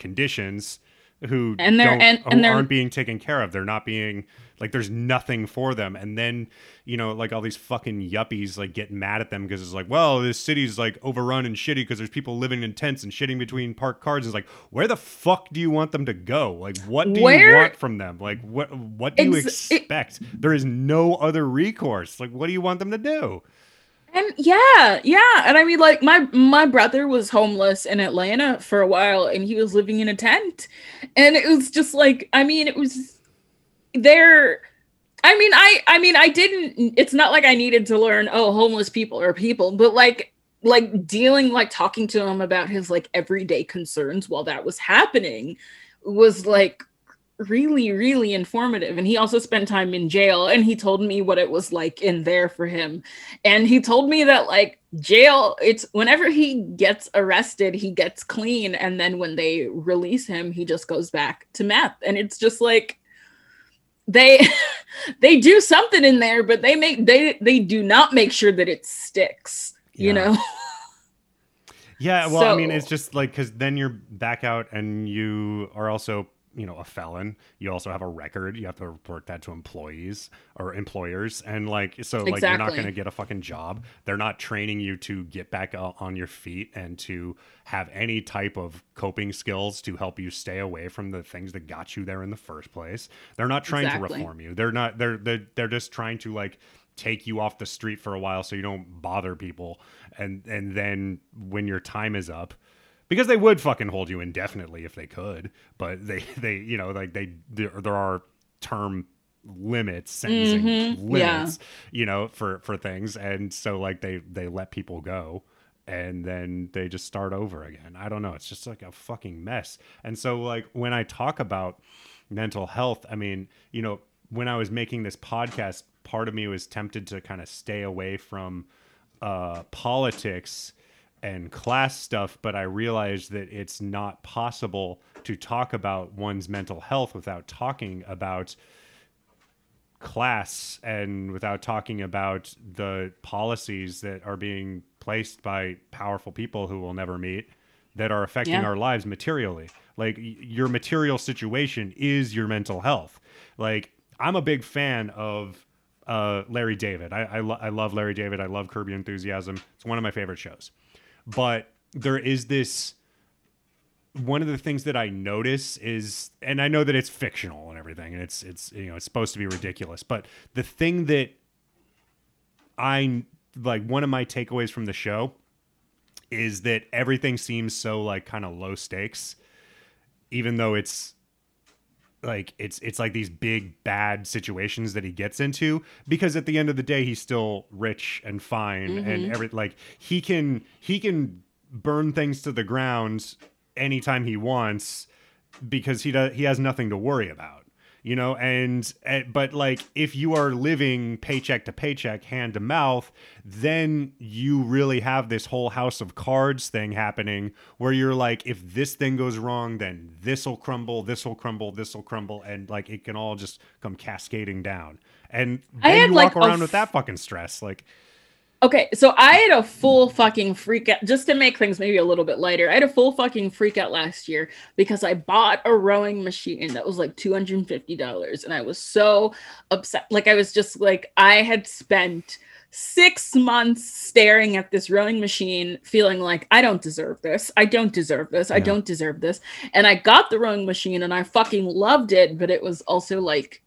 conditions who, and they're, don't, and, and who they're, aren't being taken care of. They're not being, like, there's nothing for them. And then, you know, like all these fucking yuppies like get mad at them because it's like, well, this city's like overrun and shitty because there's people living in tents and shitting between parked cars. It's like, where the fuck do you want them to go? Like, what do where? you want from them? Like, what what do Ex- you expect? It- there is no other recourse. Like, what do you want them to do? And yeah, yeah. And I mean, like, my, my brother was homeless in Atlanta for a while and he was living in a tent. And it was just like, I mean, it was there. I mean, I, I mean, I didn't, it's not like I needed to learn, oh, homeless people are people, but like, like dealing, like talking to him about his like everyday concerns while that was happening was like really, really informative. And he also spent time in jail, and he told me what it was like in there for him. And he told me that like jail, it's whenever he gets arrested, he gets clean. And then when they release him, he just goes back to meth. And it's just like, they, they do something in there, but they make, they, they do not make sure that it sticks, yeah. you know? yeah. Well, so, I mean, it's just like, cause then you're back out and you are also, you know, a felon. You also have a record. You have to report that to employees or employers. And like, so like, exactly. You're not going to get a fucking job. They're not training you to get back on your feet and to have any type of coping skills to help you stay away from the things that got you there in the first place. They're not trying exactly. to reform you. They're not, they're, they're, they're just trying to like take you off the street for a while so you don't bother people. And, and then when your time is up, because they would fucking hold you indefinitely if they could, but they, they you know, like they, there, there are term limits, sentencing mm-hmm. limits, yeah. you know, for, for things. And so like they, they let people go and then they just start over again. I don't know. It's just like a fucking mess. And so like when I talk about mental health, I mean, you know, when I was making this podcast, part of me was tempted to kind of stay away from uh, politics and class stuff, but I realized that it's not possible to talk about one's mental health without talking about class and without talking about the policies that are being placed by powerful people who we'll never meet that are affecting yeah. our lives materially. Like, your material situation is your mental health. Like, I'm a big fan of uh, Larry David. I I, lo- I love Larry David. I love Curb Your Enthusiasm. It's one of my favorite shows. But there is this, one of the things that I notice is, and I know that it's fictional and everything, and it's it's you know it's supposed to be ridiculous, but the thing that I like, one of my takeaways from the show is that everything seems so like kind of low stakes, even though it's like it's it's like these big bad situations that he gets into, because at the end of the day he's still rich and fine, mm-hmm. and every like he can he can burn things to the ground anytime he wants, because he does he has nothing to worry about, you know. And, and but like if you are living paycheck to paycheck, hand to mouth, then you really have this whole house of cards thing happening where you're like, if this thing goes wrong, then this will crumble, this will crumble, this will crumble, and like it can all just come cascading down. And then I had you walk like around f- with that fucking stress, like. Okay, so I had a full fucking freak out, just to make things maybe a little bit lighter. I had a full fucking freak out last year because I bought a rowing machine that was like two hundred fifty dollars. And I was so upset. Like, I was just like, I had spent six months staring at this rowing machine, feeling like, I don't deserve this. I don't deserve this. Yeah. I don't deserve this. And I got the rowing machine and I fucking loved it. But it was also like,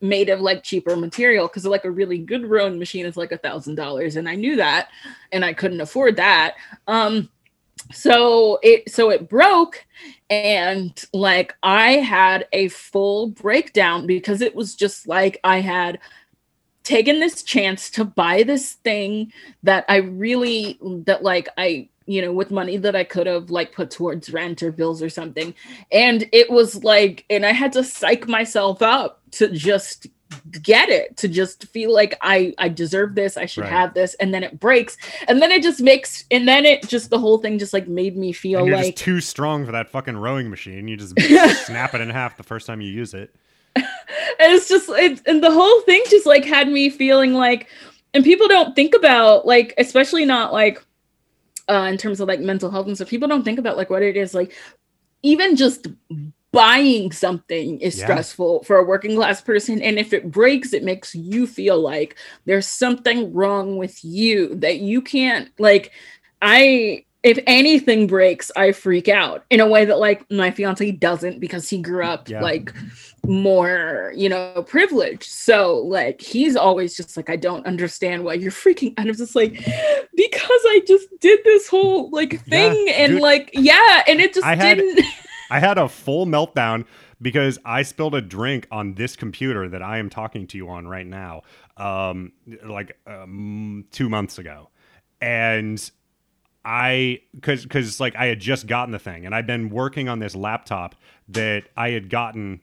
made of like cheaper material, because like a really good rowing machine is like a thousand dollars, and I knew that and I couldn't afford that. Um so it so it broke, and like I had a full breakdown, because it was just like I had taken this chance to buy this thing that I really that like I you know, with money that I could have like put towards rent or bills or something. And it was like, and I had to psych myself up to just get it, to just feel like I, I deserve this. I should right. have this. And then it breaks. And then it just makes, and then it just, the whole thing just like made me feel and you're like just too strong for that fucking rowing machine. You just snap it in half the first time you use it. And it's just, it, and the whole thing just like had me feeling like, and people don't think about like, especially not like, Uh, in terms of like mental health and stuff, people don't think about like what it is like. Even just buying something is yeah. stressful for a working class person, and if it breaks, it makes you feel like there's something wrong with you, that you can't like. I if anything breaks, I freak out in a way that like my fiance doesn't, because he grew up yeah. like more, you know, privileged. So like he's always just like, I don't understand why you're freaking out. I'm just like, because I just did this whole like thing yeah, and dude, like yeah, and it just I had, didn't I had a full meltdown because I spilled a drink on this computer that I am talking to you on right now, um like um, two months ago. And I, cause, cause like I had just gotten the thing, and I'd been working on this laptop that I had gotten,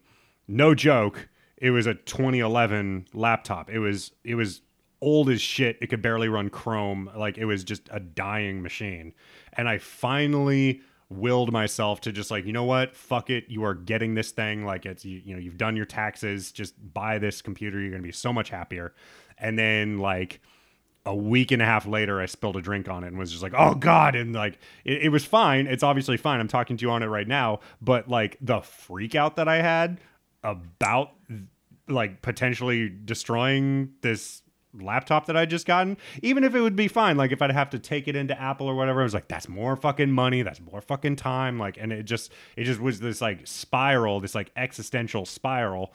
no joke. It was a twenty eleven laptop. It was, it was old as shit. It could barely run Chrome. Like it was just a dying machine. And I finally willed myself to just like, you know what? Fuck it. You are getting this thing. Like it's, you, you know, you've done your taxes, just buy this computer. You're going to be so much happier. And then like, a week and a half later, I spilled a drink on it and was just like, oh God. And like, it, it was fine. It's obviously fine. I'm talking to you on it right now. But like the freak out that I had about like potentially destroying this laptop that I just gotten, even if it would be fine, like if I'd have to take it into Apple or whatever, I was like, that's more fucking money. That's more fucking time. Like, and it just, it just was this like spiral, this like existential spiral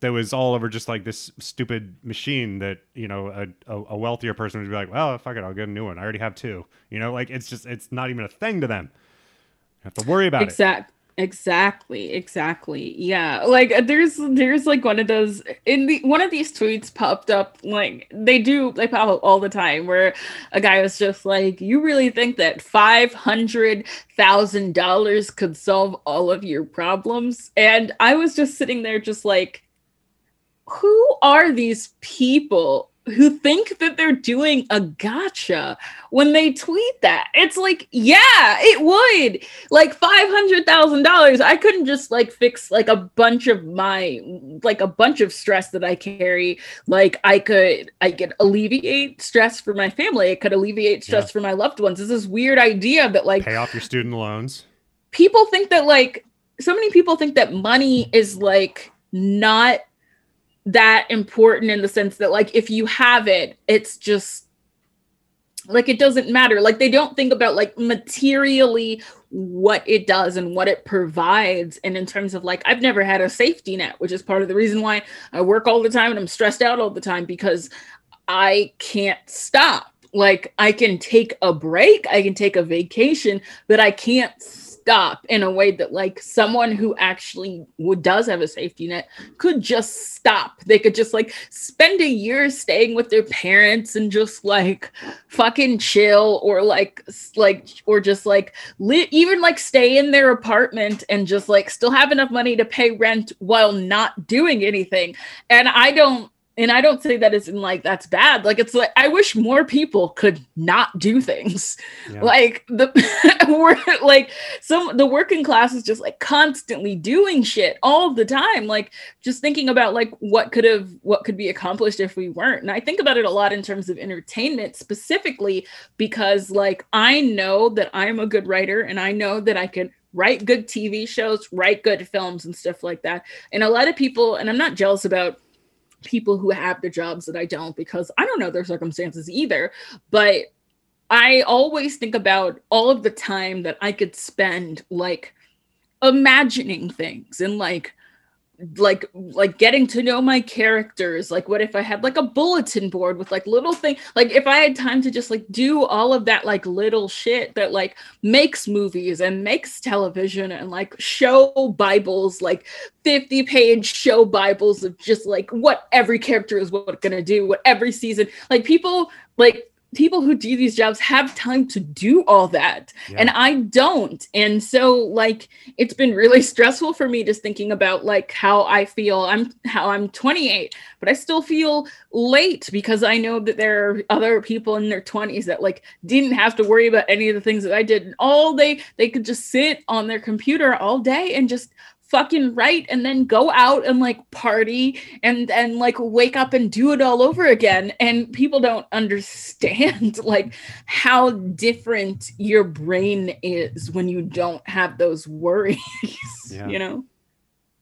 that was all over just like this stupid machine that, you know, a, a wealthier person would be like, well, fuck it, I'll get a new one. I already have two. You know, like it's just, it's not even a thing to them. You have to worry about exactly. it. Exactly. Exactly. Yeah. Like there's, there's like one of those in the, one of these tweets popped up, like they do, they pop up all the time, where a guy was just like, you really think that five hundred thousand dollars could solve all of your problems? And I was just sitting there just like, who are these people who think that they're doing a gotcha when they tweet that? It's like, yeah, it would. Like five hundred thousand dollars. I couldn't just like fix like a bunch of my, like a bunch of stress that I carry. Like I could, I could alleviate stress for my family. It could alleviate stress yeah. for my loved ones. It's this weird idea that like. Pay off your student loans. People think that like, so many people think that money is like not that important in the sense that, like, if you have it, it's just like, it doesn't matter. Like, they don't think about, like, materially what it does and what it provides. And in terms of, like, I've never had a safety net, which is part of the reason why I work all the time and I'm stressed out all the time, because I can't stop. Like, I can take a break, I can take a vacation, but I can't stop in a way that, like, someone who actually would, does have a safety net could just stop. They could just, like, spend a year staying with their parents and just, like, fucking chill, or like, like, or just like li- even like stay in their apartment and just, like, still have enough money to pay rent while not doing anything. And I don't, And I don't say that it's in, like, that's bad. Like, it's like, I wish more people could not do things. Yeah. Like the we're like some the working class is just, like, constantly doing shit all the time. Like, just thinking about, like, what could have what could be accomplished if we weren't. And I think about it a lot in terms of entertainment specifically, because, like, I know that I'm a good writer and I know that I can write good T V shows, write good films and stuff like that. And a lot of people, and I'm not jealous about people who have the jobs that I don't, because I don't know their circumstances either, but I always think about all of the time that I could spend, like, imagining things and, like, like, like getting to know my characters. Like, what if I had, like, a bulletin board with, like, little things, like, if I had time to just, like, do all of that, like, little shit that, like, makes movies and makes television and, like, show Bibles, like, fifty page show Bibles of just, like, what every character is what gonna do, what every season, like, people, like, people who do these jobs have time to do all that. Yeah. And I don't. And so, like, it's been really stressful for me just thinking about, like, how I feel. I'm how I'm twenty-eight, but I still feel late, because I know that there are other people in their twenties that, like, didn't have to worry about any of the things that I did. And all they, they could just sit on their computer all day and just fucking write, and then go out and, like, party and and like wake up and do it all over again. And people don't understand, like, how different your brain is when you don't have those worries. Yeah. You know?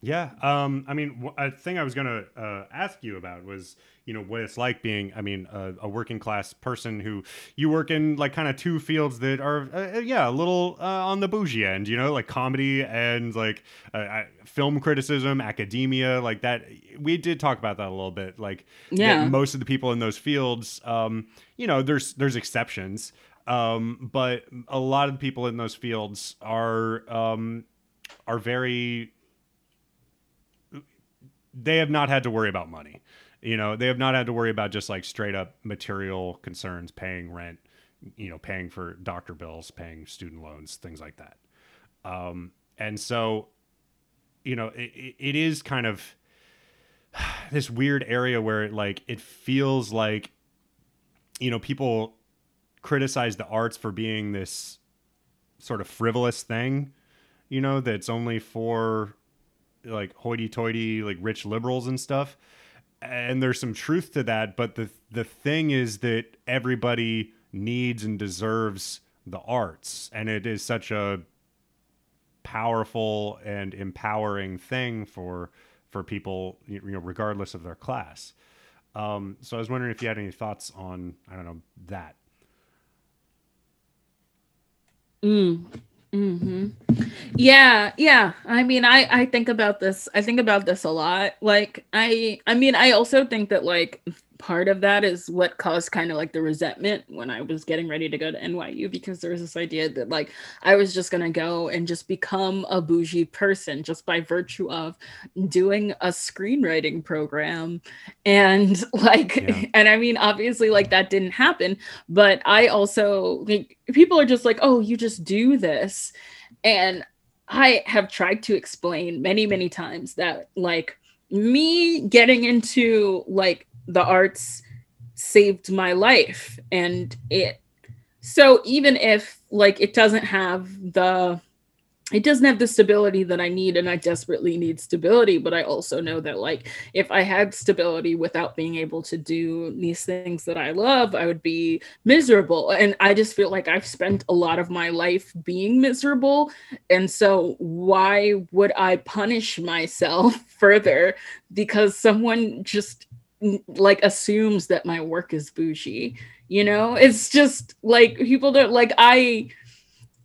Yeah. Um, I mean, a thing I was going to uh, ask you about was, you know, what it's like being, I mean, a, a working class person who you work in, like, kind of two fields that are, uh, yeah, a little uh, on the bougie end, you know, like comedy and like uh, film criticism, academia, like that. We did talk about that a little bit. Like, yeah, most of the people in those fields, um, you know, there's there's exceptions, um, but a lot of people in those fields are um, are very. They have not had to worry about money. You know, they have not had to worry about just, like, straight up material concerns, paying rent, you know, paying for doctor bills, paying student loans, things like that. Um, and so, you know, it, it is kind of this weird area where it, like, it feels like, you know, people criticize the arts for being this sort of frivolous thing, you know, that's only for, like, hoity-toity, like, rich liberals and stuff. And there's some truth to that, but the the thing is that everybody needs and deserves the arts, and it is such a powerful and empowering thing for for people, you know, regardless of their class. Um, so I was wondering if you had any thoughts on, I don't know, that. Mm. Mm-hmm. Yeah. Yeah. I mean, I, I think about this. I think about this a lot. Like, I, I mean, I also think that, like, part of that is what caused kind of, like, the resentment when I was getting ready to go to N Y U, because there was this idea that, like, I was just going to go and just become a bougie person just by virtue of doing a screenwriting program. And, like, yeah. And I mean, obviously, like, that didn't happen, but I also, like, people are just like, oh, you just do this. And I have tried to explain many, many times that, like, me getting into, like, the arts saved my life. And it, so even if, like, it doesn't have the it doesn't have the stability that I need, and I desperately need stability. But I also know that, like, if I had stability without being able to do these things that I love, I would be miserable. And I just feel like I've spent a lot of my life being miserable. And so why would I punish myself further because someone just like assumes that my work is bougie? You know, it's just like people don't like I.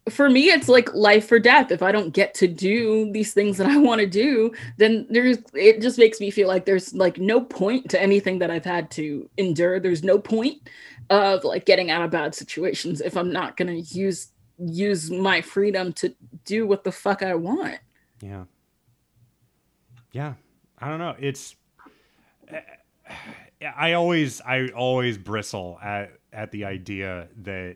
For me, it's like life or death. If I don't get to do these things that I want to do, then there's, it just makes me feel like there's like no point to anything that I've had to endure. There's no point of like getting out of bad situations if I'm not going to use, use my freedom to do what the fuck I want. Yeah. Yeah. I don't know. It's, I always, I always bristle at, at the idea that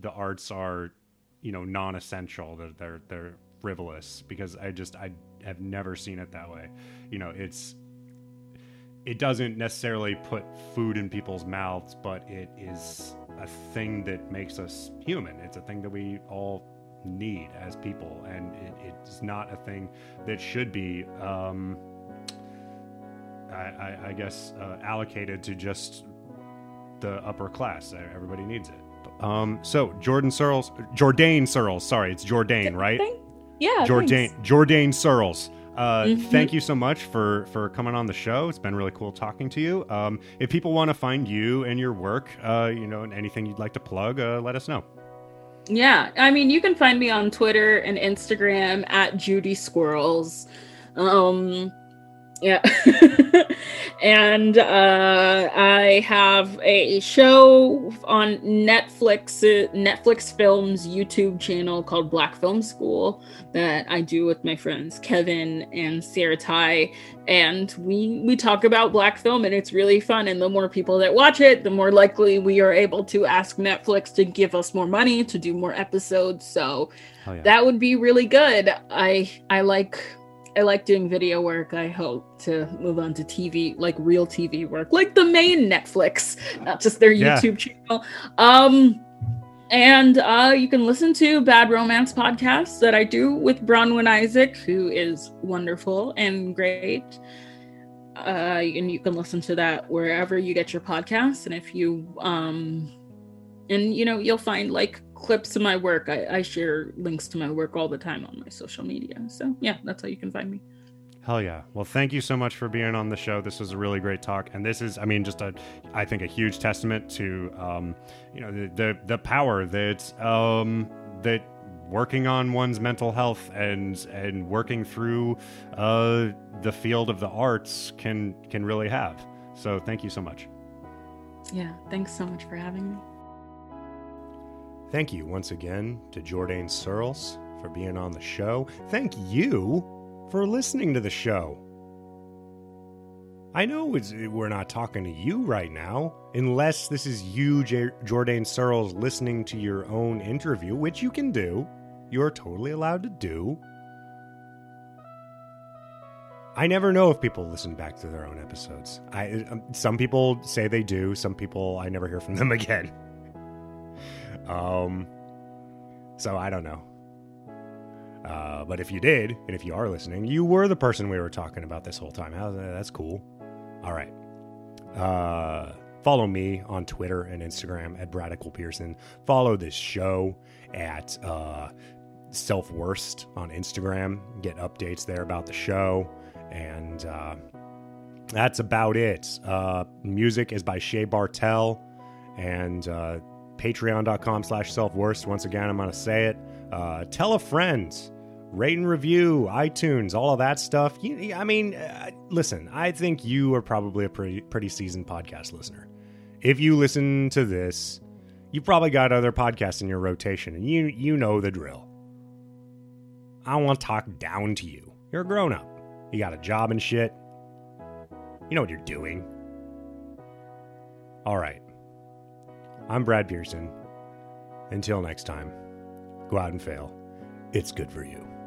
the arts are, you know, non-essential, they're, they're they're frivolous, because I just I have never seen it that way. You know, it's it doesn't necessarily put food in people's mouths, but it is a thing that makes us human. It's a thing that we all need as people, and it, it's not a thing that should be um I, I, I guess uh, allocated to just the upper class. Everybody needs it. Um, so Jordane Searles, Jordane Searles, sorry, it's Jordane, right? Thank, yeah. Jordane, thanks. Jordane Searles. Uh, mm-hmm. Thank you so much for, for coming on the show. It's been really cool talking to you. Um, if people want to find you and your work, uh, you know, and anything you'd like to plug, uh, let us know. Yeah. I mean, you can find me on Twitter and Instagram at Judy Squirrels. Um, Yeah. And uh, I have a show on Netflix, uh, Netflix Films YouTube channel called Black Film School that I do with my friends Kevin and Sarah Tai. And we, we talk about Black film, and it's really fun. And the more people that watch it, the more likely we are able to ask Netflix to give us more money to do more episodes. So oh, yeah. That would be really good. I I like... I like doing video work. I hope to move on to T V, like real T V work, like the main Netflix, not just their yeah. YouTube channel. Um, and uh, you can listen to Bad Romance podcasts that I do with Bronwyn Isaac, who is wonderful and great. Uh, and you can listen to that wherever you get your podcasts. And if you, um, and you know, you'll find like clips of my work. I, I share links to my work all the time on my social media. So yeah, that's how you can find me. Hell yeah. Well, thank you so much for being on the show. This was a really great talk. And this is, I mean, just a, I think a huge testament to, um, you know, the, the, the power that, um, that working on one's mental health and, and working through, uh, the field of the arts can, can really have. So thank you so much. Yeah. Thanks so much for having me. Thank you once again to Jordane Searles for being on the show. Thank you for listening to the show. I know it's, we're not talking to you right now, unless this is you, J- Jordane Searles, listening to your own interview, which you can do. You're totally allowed to do. I never know if people listen back to their own episodes. I, some people say they do. Some people, I never hear from them again. Um, so I don't know. Uh, but if you did, and if you are listening, you were the person we were talking about this whole time. That's cool. All right. Uh, follow me on Twitter and Instagram at Bradicle Pearson. Follow this show at, uh, Self Worst on Instagram. Get updates there about the show. And, uh, that's about it. Uh, music is by Shea Bartel, and, uh, patreon.com slash self-worst. Once again, I'm going to say it. Uh, tell a friend. Rate and review. iTunes. All of that stuff. You, I mean, uh, listen, I think you are probably a pretty, pretty seasoned podcast listener. If you listen to this, you probably got other podcasts in your rotation, and you, you know the drill. I don't want to talk down to you. You're a grown-up. You got a job and shit. You know what you're doing. All right. I'm Brad Pearson. Until next time, go out and fail. It's good for you.